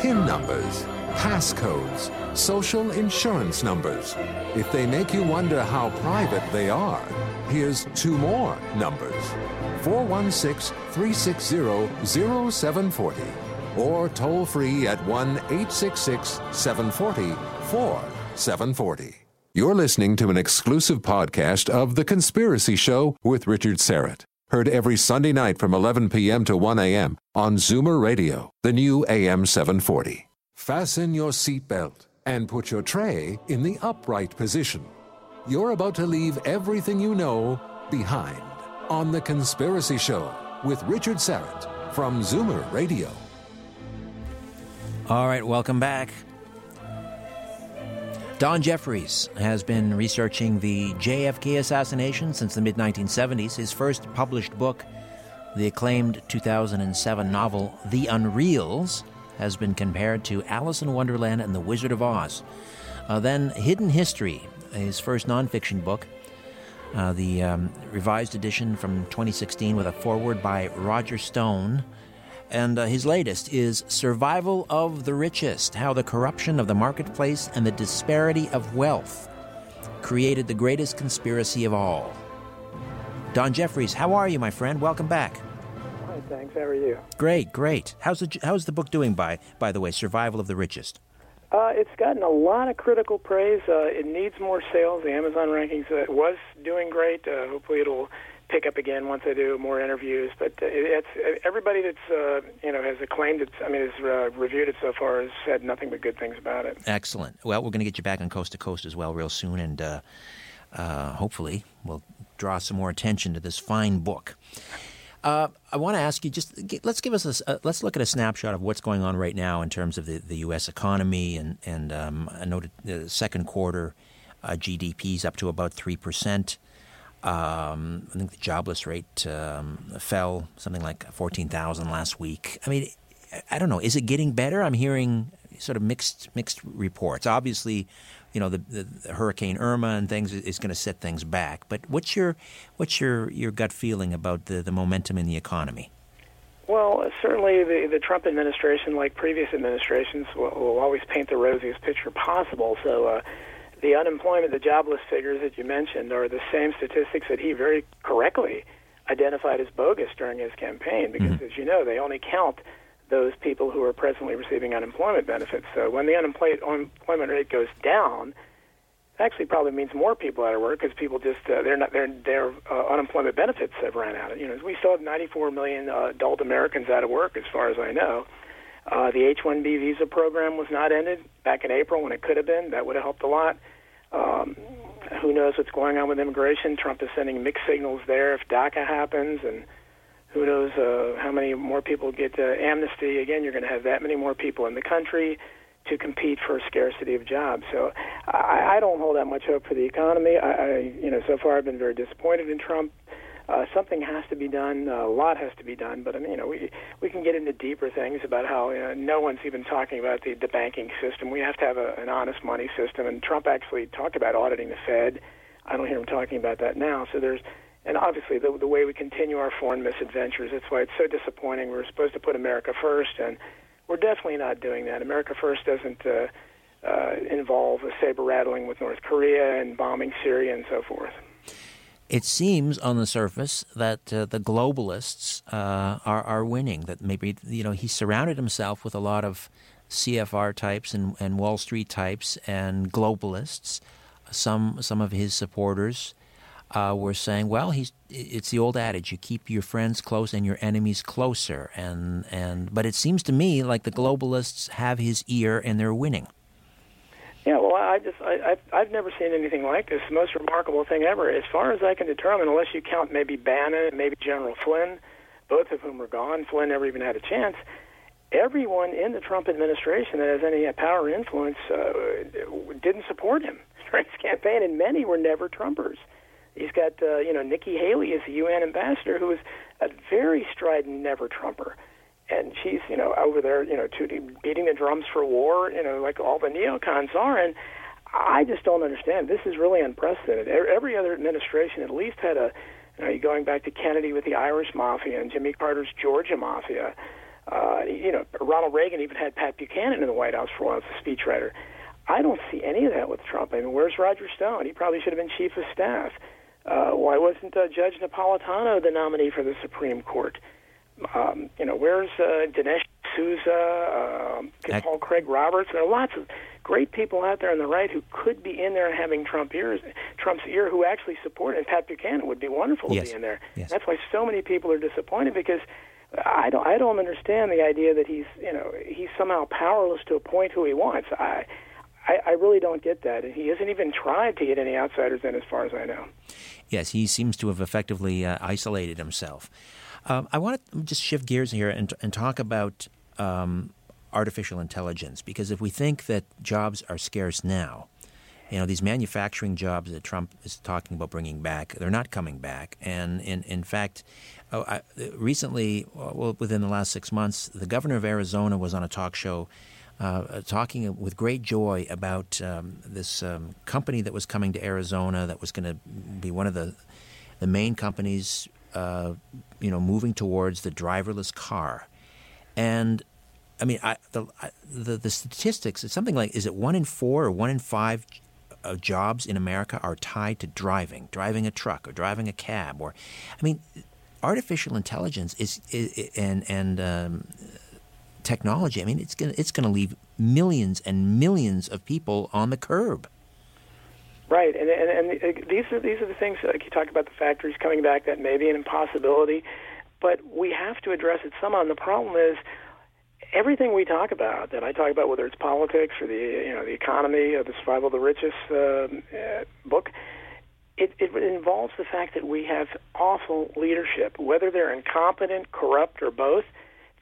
PIN numbers, passcodes, social insurance numbers. If they make you wonder how private they are, here's two more numbers. 416-360-0740. Or toll free at 1-866-740-4740. You're listening to an exclusive podcast of The Conspiracy Show with Richard Syrett. Heard every Sunday night from 11 p.m. to 1 a.m. on Zoomer Radio, the new AM 740. Fasten your seatbelt and put your tray in the upright position. You're about to leave everything you know behind on The Conspiracy Show with Richard Syrett from Zoomer Radio. All right, welcome back. Don Jeffries has been researching the JFK assassination since the mid-1970s. His first published book, the acclaimed 2007 novel The Unreals, has been compared to Alice in Wonderland and The Wizard of Oz. Then Hidden History, his first nonfiction book, the revised edition from 2016 with a foreword by Roger Stone. And his latest is Survival of the Richest, How the Corruption of the Marketplace and the Disparity of Wealth Created the Greatest Conspiracy of All. Don Jeffries, how are you, my friend? Welcome back. Hi, thanks. How are you? Great. How's the book doing, by the way, Survival of the Richest? It's gotten a lot of critical praise. It needs more sales. The Amazon rankings, it was doing great. Hopefully it'll pick up again once I do more interviews, but it's everybody that's has acclaimed it. I mean, has reviewed it so far has said nothing but good things about it. Excellent. Well, we're going to get you back on Coast to Coast as well, real soon, and hopefully we'll draw some more attention to this fine book. I want to ask you let's look at a snapshot of what's going on right now in terms of the U.S. economy, and I noted the second quarter GDP's up to about 3%. I think the jobless rate fell something like 14,000 last week. I mean, I don't know. Is it getting better? I'm hearing sort of mixed reports. Obviously, you know, the Hurricane Irma and things is going to set things back. But what's your gut feeling about the momentum in the economy? Well, certainly the Trump administration, like previous administrations, will always paint the rosiest picture possible. So the unemployment, the jobless figures that you mentioned are the same statistics that he very correctly identified as bogus during his campaign because, as you know, they only count those people who are presently receiving unemployment benefits. So when the unemployment rate goes down, it actually probably means more people out of work because people just their unemployment benefits have run out. You know, we still have 94 million adult Americans out of work, as far as I know. The H-1B visa program was not ended back in April when it could have been. That would have helped a lot. Who knows what's going on with immigration? Trump is sending mixed signals there if DACA happens, and who knows how many more people get amnesty. Again, you're going to have that many more people in the country to compete for scarcity of jobs. So I don't hold that much hope for the economy. I so far I've been very disappointed in Trump. Something has to be done. A lot has to be done. But, I mean, you know, we can get into deeper things about how no one's even talking about the banking system. We have to have an honest money system. And Trump actually talked about auditing the Fed. I don't hear him talking about that now. So there's, and obviously the way we continue our foreign misadventures, that's why it's so disappointing. We're supposed to put America first, and we're definitely not doing that. America first doesn't involve a saber-rattling with North Korea and bombing Syria and so forth. It seems on the surface that the globalists are winning, that maybe, you know, he surrounded himself with a lot of CFR types and Wall Street types and globalists. Some of his supporters were saying, well, it's the old adage, you keep your friends close and your enemies closer. But it seems to me like the globalists have his ear and they're winning. Yeah, well, I've never seen anything like this. The most remarkable thing ever, as far as I can determine, unless you count maybe Bannon and maybe General Flynn, both of whom are gone. Flynn never even had a chance. Everyone in the Trump administration that has any power or influence didn't support him during his campaign, and many were never Trumpers. He's got, Nikki Haley is the UN ambassador, who is a very strident never Trumper. And she's, over there, beating the drums for war, like all the neocons are. And I just don't understand. This is really unprecedented. Every other administration at least had going back to Kennedy with the Irish Mafia and Jimmy Carter's Georgia Mafia. Ronald Reagan even had Pat Buchanan in the White House for a while as a speechwriter. I don't see any of that with Trump. I mean, where's Roger Stone? He probably should have been chief of staff. Why wasn't Judge Napolitano the nominee for the Supreme Court? Where's Dinesh D'Souza, Paul Craig Roberts? There are lots of great people out there on the right who could be in there having Trump's ear, who actually support it. Pat Buchanan would be wonderful to be in there. Yes. That's why so many people are disappointed, because I don't understand the idea that he's somehow powerless to appoint who he wants. I really don't get that. And he hasn't even tried to get any outsiders in, as far as I know. Yes, he seems to have effectively isolated himself. I want to just shift gears here and talk about artificial intelligence, because if we think that jobs are scarce now, these manufacturing jobs that Trump is talking about bringing back, they're not coming back. And in fact, within the last 6 months, the governor of Arizona was on a talk show talking with great joy about this company that was coming to Arizona that was going to be one of the main companies moving towards the driverless car. And I mean, the statistics, it's something like, is it 1 in 4 or 1 in 5 jobs in America are tied to driving a truck or driving a cab? Or, I mean, artificial intelligence is technology. I mean, it's going to leave millions and millions of people on the curb. Right, and these are the things, like you talk about the factories coming back, that may be an impossibility, but we have to address it somehow. And the problem is, everything we talk about, that I talk about, whether it's politics or the economy or the survival of the richest book, it involves the fact that we have awful leadership, whether they're incompetent, corrupt, or both.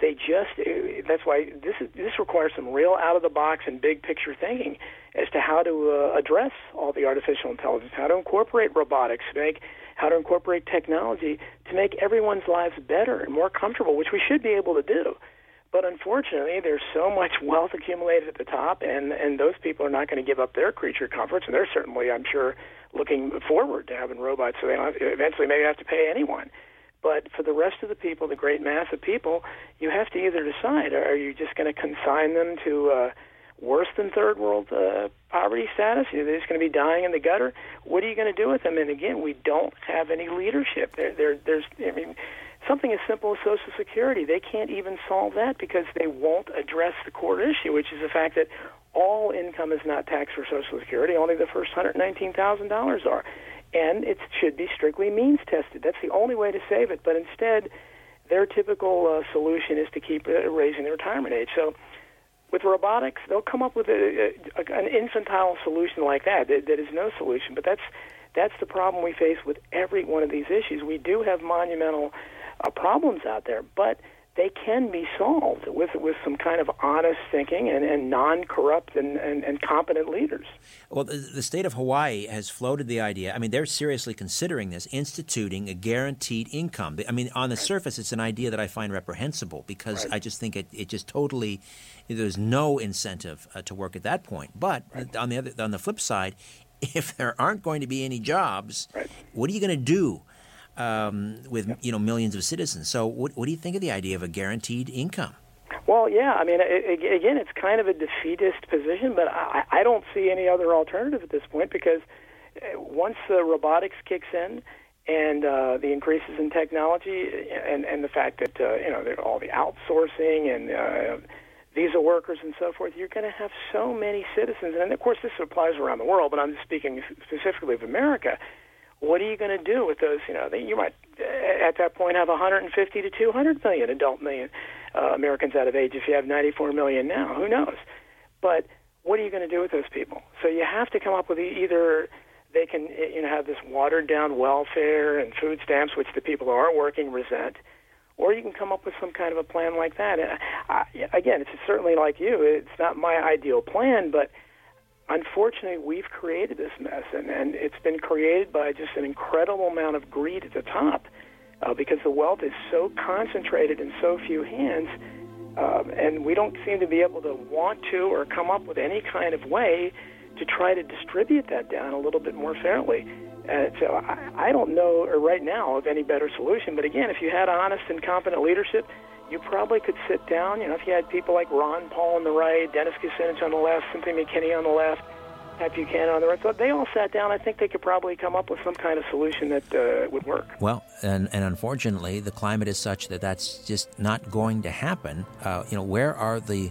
That's why this requires some real out-of-the-box and big-picture thinking as to how to address all the artificial intelligence, how to incorporate robotics, how to incorporate technology to make everyone's lives better and more comfortable, which we should be able to do. But unfortunately, there's so much wealth accumulated at the top, and those people are not going to give up their creature comforts, and they're certainly, I'm sure, looking forward to having robots so they don't have to, eventually maybe have to pay anyone. But for the rest of the people, the great mass of people, you have to either decide, are you just going to consign them to worse than third world poverty status? Are they just going to be dying in the gutter? What are you going to do with them? And again, we don't have any leadership. Something as simple as Social Security, they can't even solve that because they won't address the core issue, which is the fact that all income is not taxed for Social Security. Only the first $119,000 are. And it should be strictly means tested. That's the only way to save it. But instead, their typical solution is to keep raising the retirement age. So with robotics, they'll come up with an infantile solution like that is no solution. But that's the problem we face with every one of these issues. We do have monumental problems out there, but they can be solved with some kind of honest thinking and non-corrupt and competent leaders. Well, the state of Hawaii has floated the idea. I mean, they're seriously considering this, instituting a guaranteed income. I mean, on the surface, it's an idea that I find reprehensible because I just think it just totally – there's no incentive to work at that point. But on the flip side, if there aren't going to be any jobs, what are you going to do? With millions of citizens. So what do you think of the idea of a guaranteed income? Well, yeah, I mean, again, it's kind of a defeatist position, but I don't see any other alternative at this point because once the robotics kicks in and the increases in technology and the fact that, all the outsourcing and visa workers and so forth, you're going to have so many citizens. And, of course, this applies around the world, but I'm speaking specifically of America. What are you going to do with those? You might at that point have 150 to 200 million adult Americans out of age if you have 94 million now. Who knows? But what are you going to do with those people? So you have to come up with either they can have this watered down welfare and food stamps, which the people who are working resent, or you can come up with some kind of a plan like that. And again, it's certainly like you. It's not my ideal plan, but unfortunately, we've created this mess, and it's been created by just an incredible amount of greed at the top because the wealth is so concentrated in so few hands, and we don't seem to be able to want to or come up with any kind of way to try to distribute that down a little bit more fairly. So I don't know right now of any better solution, but again, if you had honest and competent leadership, you probably could sit down, if you had people like Ron Paul on the right, Dennis Kucinich on the left, Cynthia McKinney on the left, Pat Buchanan on the right. So if they all sat down, I think they could probably come up with some kind of solution that would work. Well, and unfortunately, the climate is such that that's just not going to happen. Where are the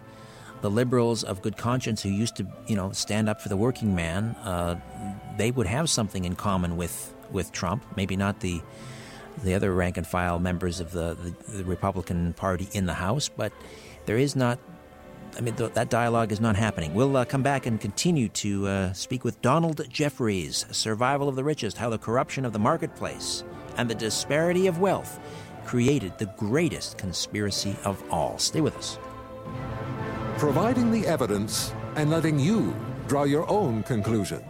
liberals of good conscience who used to, stand up for the working man? They would have something in common with Trump, maybe not the other rank-and-file members of the Republican Party in the House, but there is not – I mean, that dialogue is not happening. We'll come back and continue to speak with Donald Jeffries, Survival of the Richest, How the Corruption of the Marketplace and the Disparity of Wealth Created the Greatest Conspiracy of All. Stay with us. Providing the evidence and letting you draw your own conclusions.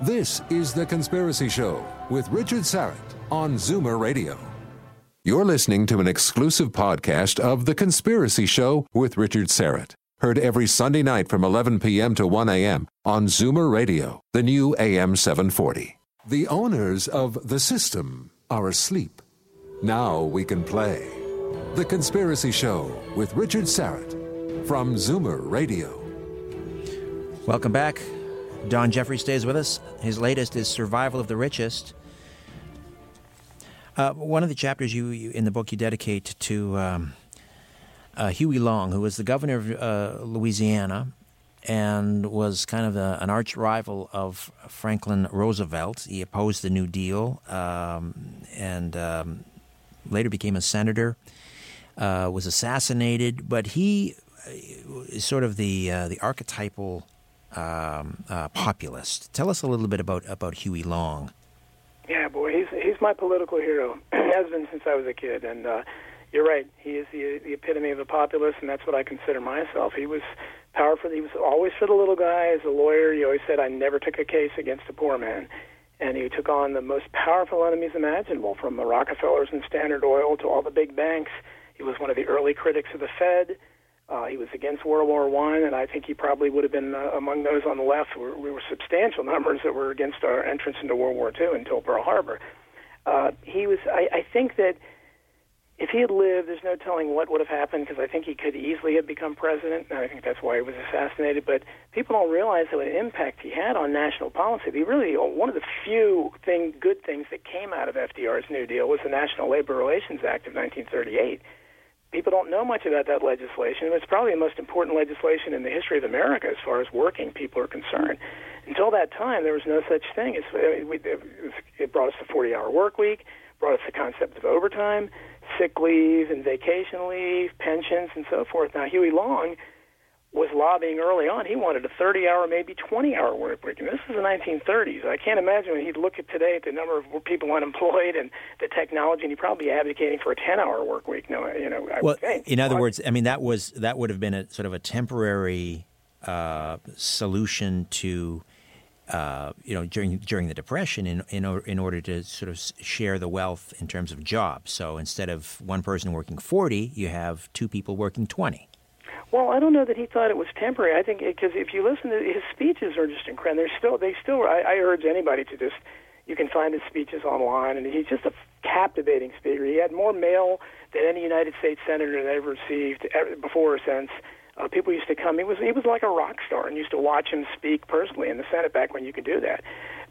This is The Conspiracy Show with Richard Syrett on Zoomer Radio. You're listening to an exclusive podcast of The Conspiracy Show with Richard Syrett. Heard every Sunday night from 11 p.m. to 1 a.m. on Zoomer Radio, the new AM 740. The owners of the system are asleep. Now we can play. The Conspiracy Show with Richard Syrett from Zoomer Radio. Welcome back. Don Jeffries stays with us. His latest is Survival of the Richest. One of the chapters you in the book you dedicate to Huey Long, who was the governor of Louisiana and was kind of an arch rival of Franklin Roosevelt. He opposed the New Deal and later became a senator, was assassinated. But he is sort of the archetypal populist. Tell us a little bit about Huey Long. Yeah, boy, he's my political hero. Has been since I was a kid. And you're right, he is the epitome of a populist, and that's what I consider myself. He was powerful. He was always for the little guy. As a lawyer, he always said, I never took a case against a poor man. And he took on the most powerful enemies imaginable, from the Rockefellers and Standard Oil to all the big banks. He was one of the early critics of the Fed. He was against World War I, and I think he probably would have been among those on the left. We were substantial numbers that were against our entrance into World War II until Pearl Harbor. I think that if he had lived, there's no telling what would have happened, because I think he could easily have become president, and I think that's why he was assassinated. But people don't realize what an impact he had on national policy. He really, one of the few good things that came out of FDR's New Deal was the National Labor Relations Act of 1938. People don't know much about that legislation. It's probably the most important legislation in the history of America as far as working people are concerned. Until that time, there was no such thing. It brought us the 40-hour work week, brought us the concept of overtime, sick leave and vacation leave, pensions, and so forth. Now, Huey Long was lobbying early on. He wanted a 30-hour, maybe 20-hour work week. And this is the 1930s. I can't imagine when he'd look at today at the number of people unemployed and the technology, and he'd probably be advocating for a 10-hour work week. In other words, I mean, that would have been a sort of a temporary solution to, during the Depression in order to sort of share the wealth in terms of jobs. So instead of one person working 40, you have two people working 20. Well, I don't know that he thought it was temporary. I think because if you listen to his speeches, are just incredible. I urge anybody to you can find his speeches online, and he's just a captivating speaker. He had more mail than any United States senator had ever received before or since. People used to come. He was like a rock star, and used to watch him speak personally in the Senate back when you could do that.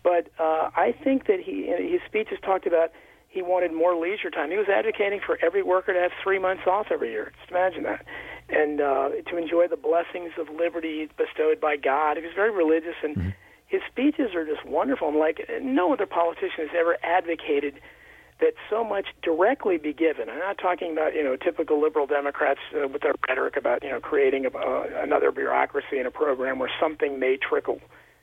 But I think that his speeches talked about he wanted more leisure time. He was advocating for every worker to have 3 months off every year. Just imagine that. And to enjoy the blessings of liberty bestowed by God. He was very religious, and his speeches are just wonderful. And like no other politician has ever advocated that so much directly be given. I'm not talking about typical liberal Democrats with their rhetoric about creating another bureaucracy in a program where something may trickle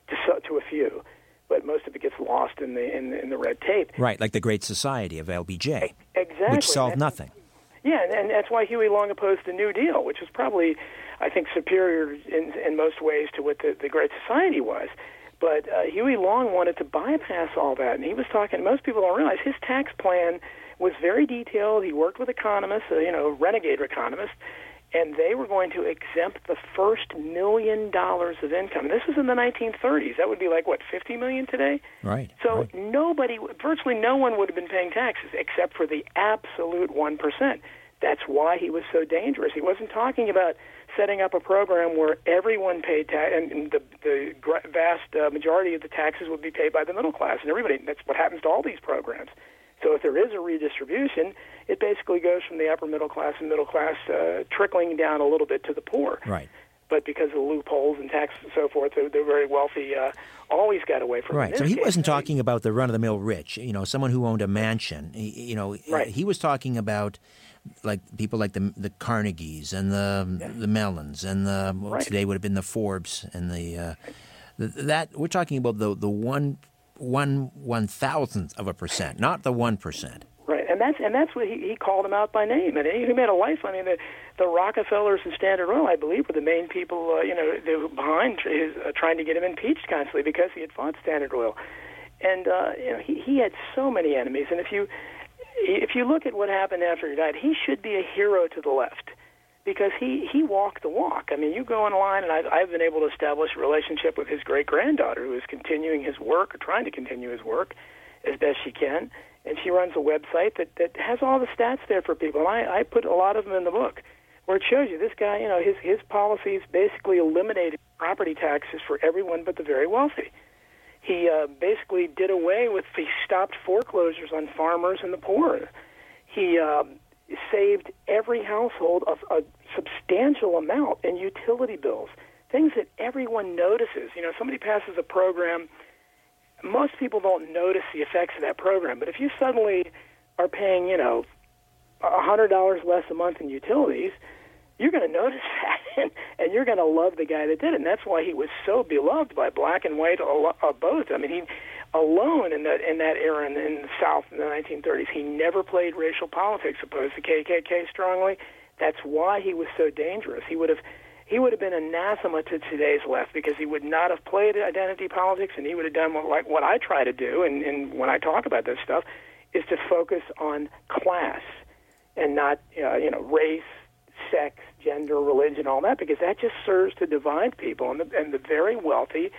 to a few, but most of it gets lost in the red tape. Right, like the Great Society of LBJ, exactly, which solved nothing. Yeah, and that's why Huey Long opposed the New Deal, which was probably, I think, superior in most ways to what the Great Society was. But Huey Long wanted to bypass all that, and he was talking. Most people don't realize his tax plan was very detailed. He worked with economists, renegade economists, and they were going to exempt the first $1 million of income. This was in the 1930s. That would be like, what, $50 million today? Right. So right. Virtually no one would have been paying taxes except for the absolute 1%. That's why he was so dangerous. He wasn't talking about setting up a program where everyone paid tax, and the vast majority of the taxes would be paid by the middle class and everybody. That's what happens to all these programs. So if there is a redistribution, it basically goes from the upper middle class and middle class trickling down a little bit to the poor. Right. But because of the loopholes and taxes and so forth, the very wealthy always got away from it. Right. So he wasn't talking about the run-of-the-mill rich, someone who owned a mansion. Right. He was talking about like people like the Carnegies and the Mellons and today would have been the Forbes and that we're talking about the one one-thousandth of a percent, not the 1%. Right, and that's what he called them out by name, and he made a life. I mean, the Rockefellers and Standard Oil, I believe, were the main people, they were behind his trying to get him impeached constantly because he had fought Standard Oil, and he had so many enemies. And if you look at what happened after he died, he should be a hero to the left. Because he walked the walk. I mean, you go online, and I've been able to establish a relationship with his great-granddaughter, who is continuing his work, or trying to continue his work as best she can. And she runs a website that has all the stats there for people. And I put a lot of them in the book, where it shows you this guy, his policies basically eliminated property taxes for everyone but the very wealthy. He basically did away with, he stopped foreclosures on farmers and the poor. He saved every household of a substantial amount in utility bills, things that everyone notices. Somebody passes a program, most people don't notice the effects of that program, but if you suddenly are paying, $100 less a month in utilities, you're going to notice that, and you're going to love the guy that did it, and that's why he was so beloved by black and white both. I mean, he alone in that era in the South in the 1930s, he never played racial politics, opposed to KKK strongly. That's why he was so dangerous. He would have been anathema to today's left, because he would not have played identity politics, and he would have done what I try to do, and when I talk about this stuff, is to focus on class and not race, sex, gender, religion, all that, because that just serves to divide people. And the very wealthy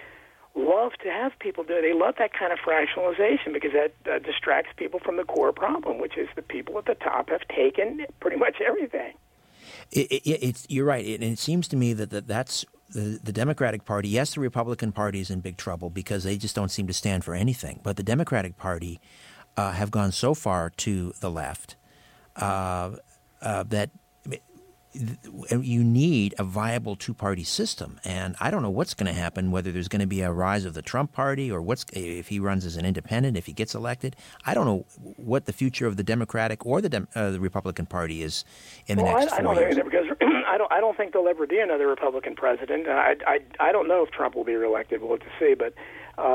love to have people do it. They love that kind of fractionalization because that distracts people from the core problem, which is the people at the top have taken pretty much everything. You're right. And it seems to me that's the Democratic Party. Yes, the Republican Party is in big trouble because they just don't seem to stand for anything. But the Democratic Party have gone so far to the left that you need a viable two-party system. And I don't know what's going to happen, whether there's going to be a rise of the Trump party or if he runs as an independent, if he gets elected. I don't know what the future of the Democratic or the Republican Party is in the next 4 years. I don't either, because I don't think there'll ever be another Republican president. I don't know if Trump will be reelected. We'll have to see, but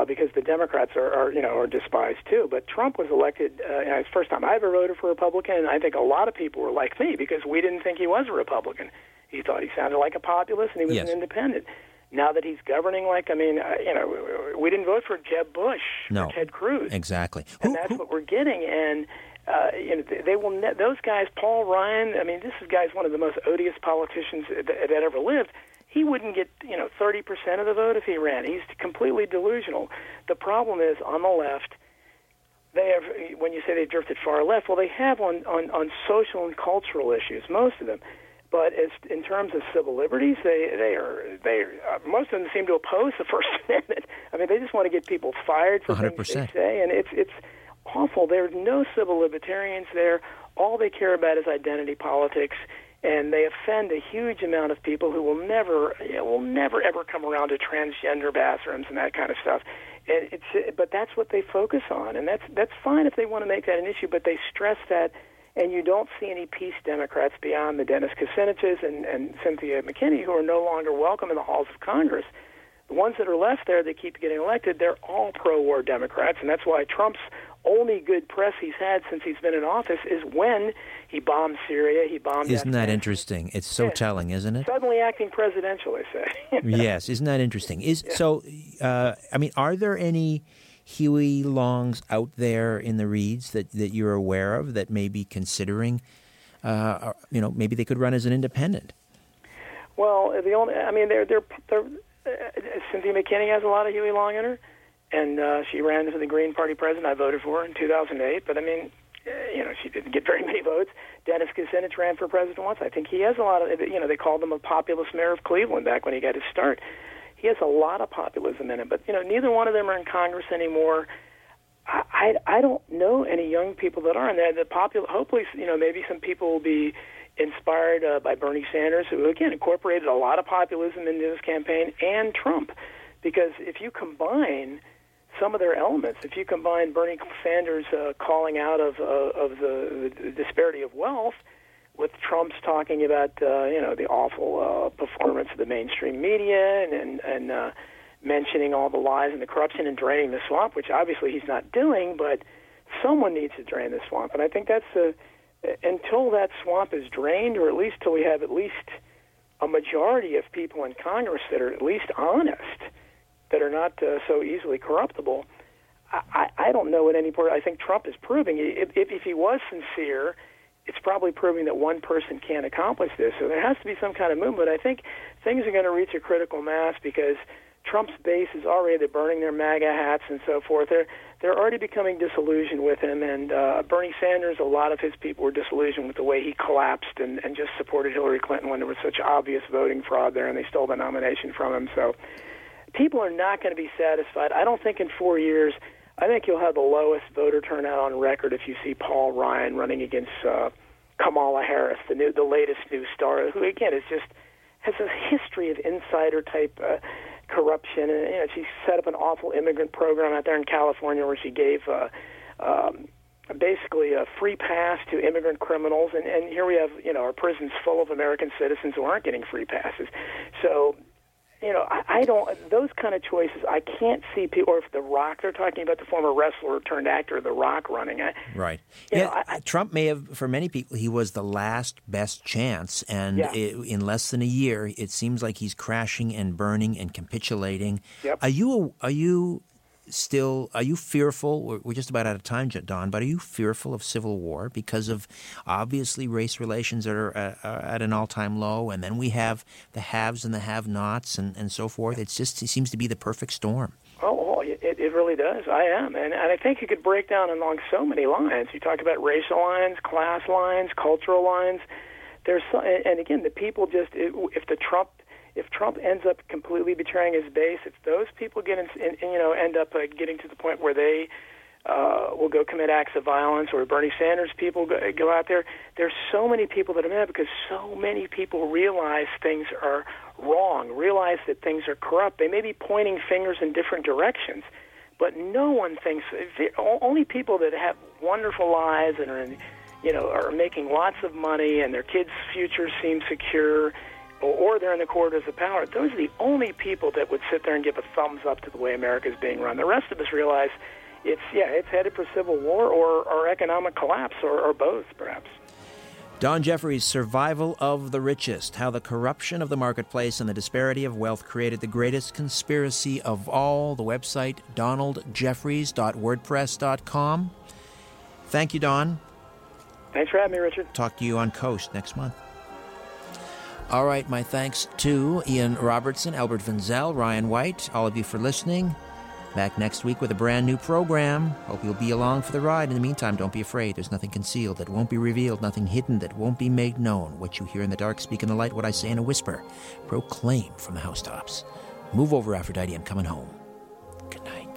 because the Democrats are despised too. But Trump was elected, and it's the first time I ever voted for a Republican, and I think a lot of people were like me because we didn't think he was a Republican. He thought he sounded like a populist, and he was an independent. Now that he's governing, we didn't vote for Jeb Bush, or Ted Cruz. Exactly. And that's what we're getting, and... those guys, Paul Ryan, I mean, this guy's one of the most odious politicians that ever lived. He wouldn't get, 30% of the vote if he ran. He's completely delusional. The problem is, on the left, when you say they drifted far left, well, they have on social and cultural issues, most of them. But in terms of civil liberties, they are most of them seem to oppose the First Amendment. I mean, they just want to get people fired for 100%. Things they say, and it's awful. There are no civil libertarians there. All they care about is identity politics, and they offend a huge amount of people who will never ever come around to transgender bathrooms and that kind of stuff. And but that's what they focus on, and that's fine if they want to make that an issue, but they stress that, and you don't see any peace Democrats beyond the Dennis Kuciniches and Cynthia McKinney, who are no longer welcome in the halls of Congress. The ones that are left there that keep getting elected, they're all pro-war Democrats, and that's why Trump's only good press he's had since he's been in office is when he bombed Syria, he bombed Afghanistan. Isn't that interesting? It's so telling, isn't it? Suddenly acting presidential, I say. Yes, isn't that interesting? So, are there any Huey Longs out there in the reeds that you're aware of that may be considering, maybe they could run as an independent? Well, Cynthia McKinney has a lot of Huey Long in her. And she ran for the Green Party president. I voted for her in 2008, but she didn't get very many votes. Dennis Kucinich ran for president once. I think he has a lot of, they called him a populist mayor of Cleveland back when he got his start. He has a lot of populism in him, but neither one of them are in Congress anymore. I don't know any young people that are in there. Hopefully, maybe some people will be inspired by Bernie Sanders, who again incorporated a lot of populism into his campaign, and Trump, because if you combine some of their elements, if you combine Bernie Sanders' calling out of the disparity of wealth with Trump's talking about the awful performance of the mainstream media and mentioning all the lies and the corruption and draining the swamp, which obviously he's not doing, but someone needs to drain the swamp. And I think that's until that swamp is drained, or at least till we have at least a majority of people in Congress that are at least honest, that are not so easily corruptible, I don't know at any point. I think Trump is proving, if he was sincere, it's probably proving that one person can't accomplish this. So there has to be some kind of movement. I think things are going to reach a critical mass because Trump's base is already, they're burning their MAGA hats and so forth. They're already becoming disillusioned with him. And Bernie Sanders, a lot of his people were disillusioned with the way he collapsed and just supported Hillary Clinton when there was such obvious voting fraud there and they stole the nomination from him. So people are not going to be satisfied. I don't think in 4 years, I think you'll have the lowest voter turnout on record if you see Paul Ryan running against Kamala Harris, the latest new star, who again has a history of insider type corruption. And she set up an awful immigrant program out there in California where she gave basically a free pass to immigrant criminals, and here we have our prisons full of American citizens who aren't getting free passes. So. I don't, those kind of choices, I can't see people, or if The Rock, they're talking about the former wrestler turned actor, The Rock running. Right. Trump may have, for many people, he was the last best chance, and in less than a year, it seems like he's crashing and burning and capitulating. Yep. Are you still, are you fearful, we're just about out of time, Don, but are you fearful of civil war because of obviously race relations that are at an all-time low, and then we have the haves and the have-nots and so forth? It's just, it seems to be the perfect storm. It really does. I am. And I think you could break down along so many lines. You talk about racial lines, class lines, cultural lines. There's so, and again, the people just, if Trump ends up completely betraying his base, if those people get end up getting to the point where they will go commit acts of violence, or Bernie Sanders people go out there, there's so many people that are mad because so many people realize things are wrong, realize that things are corrupt. They may be pointing fingers in different directions, but no one thinks. Only people that have wonderful lives and are making lots of money and their kids' futures seem secure, or they're in the corridors of power, those are the only people that would sit there and give a thumbs up to the way America's being run. The rest of us realize it's headed for civil war or economic collapse or both, perhaps. Don Jeffries' Survival of the Richest, How the Corruption of the Marketplace and the Disparity of Wealth Created the Greatest Conspiracy of All. The website, donaldjeffries.wordpress.com. Thank you, Don. Thanks for having me, Richard. Talk to you on Coast next month. All right, my thanks to Ian Robertson, Albert Venzel, Ryan White, all of you for listening. Back next week with a brand new program. Hope you'll be along for the ride. In the meantime, don't be afraid. There's nothing concealed that won't be revealed, nothing hidden that won't be made known. What you hear in the dark, speak in the light. What I say in a whisper, proclaim from the housetops. Move over, Aphrodite. I'm coming home. Good night.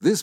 This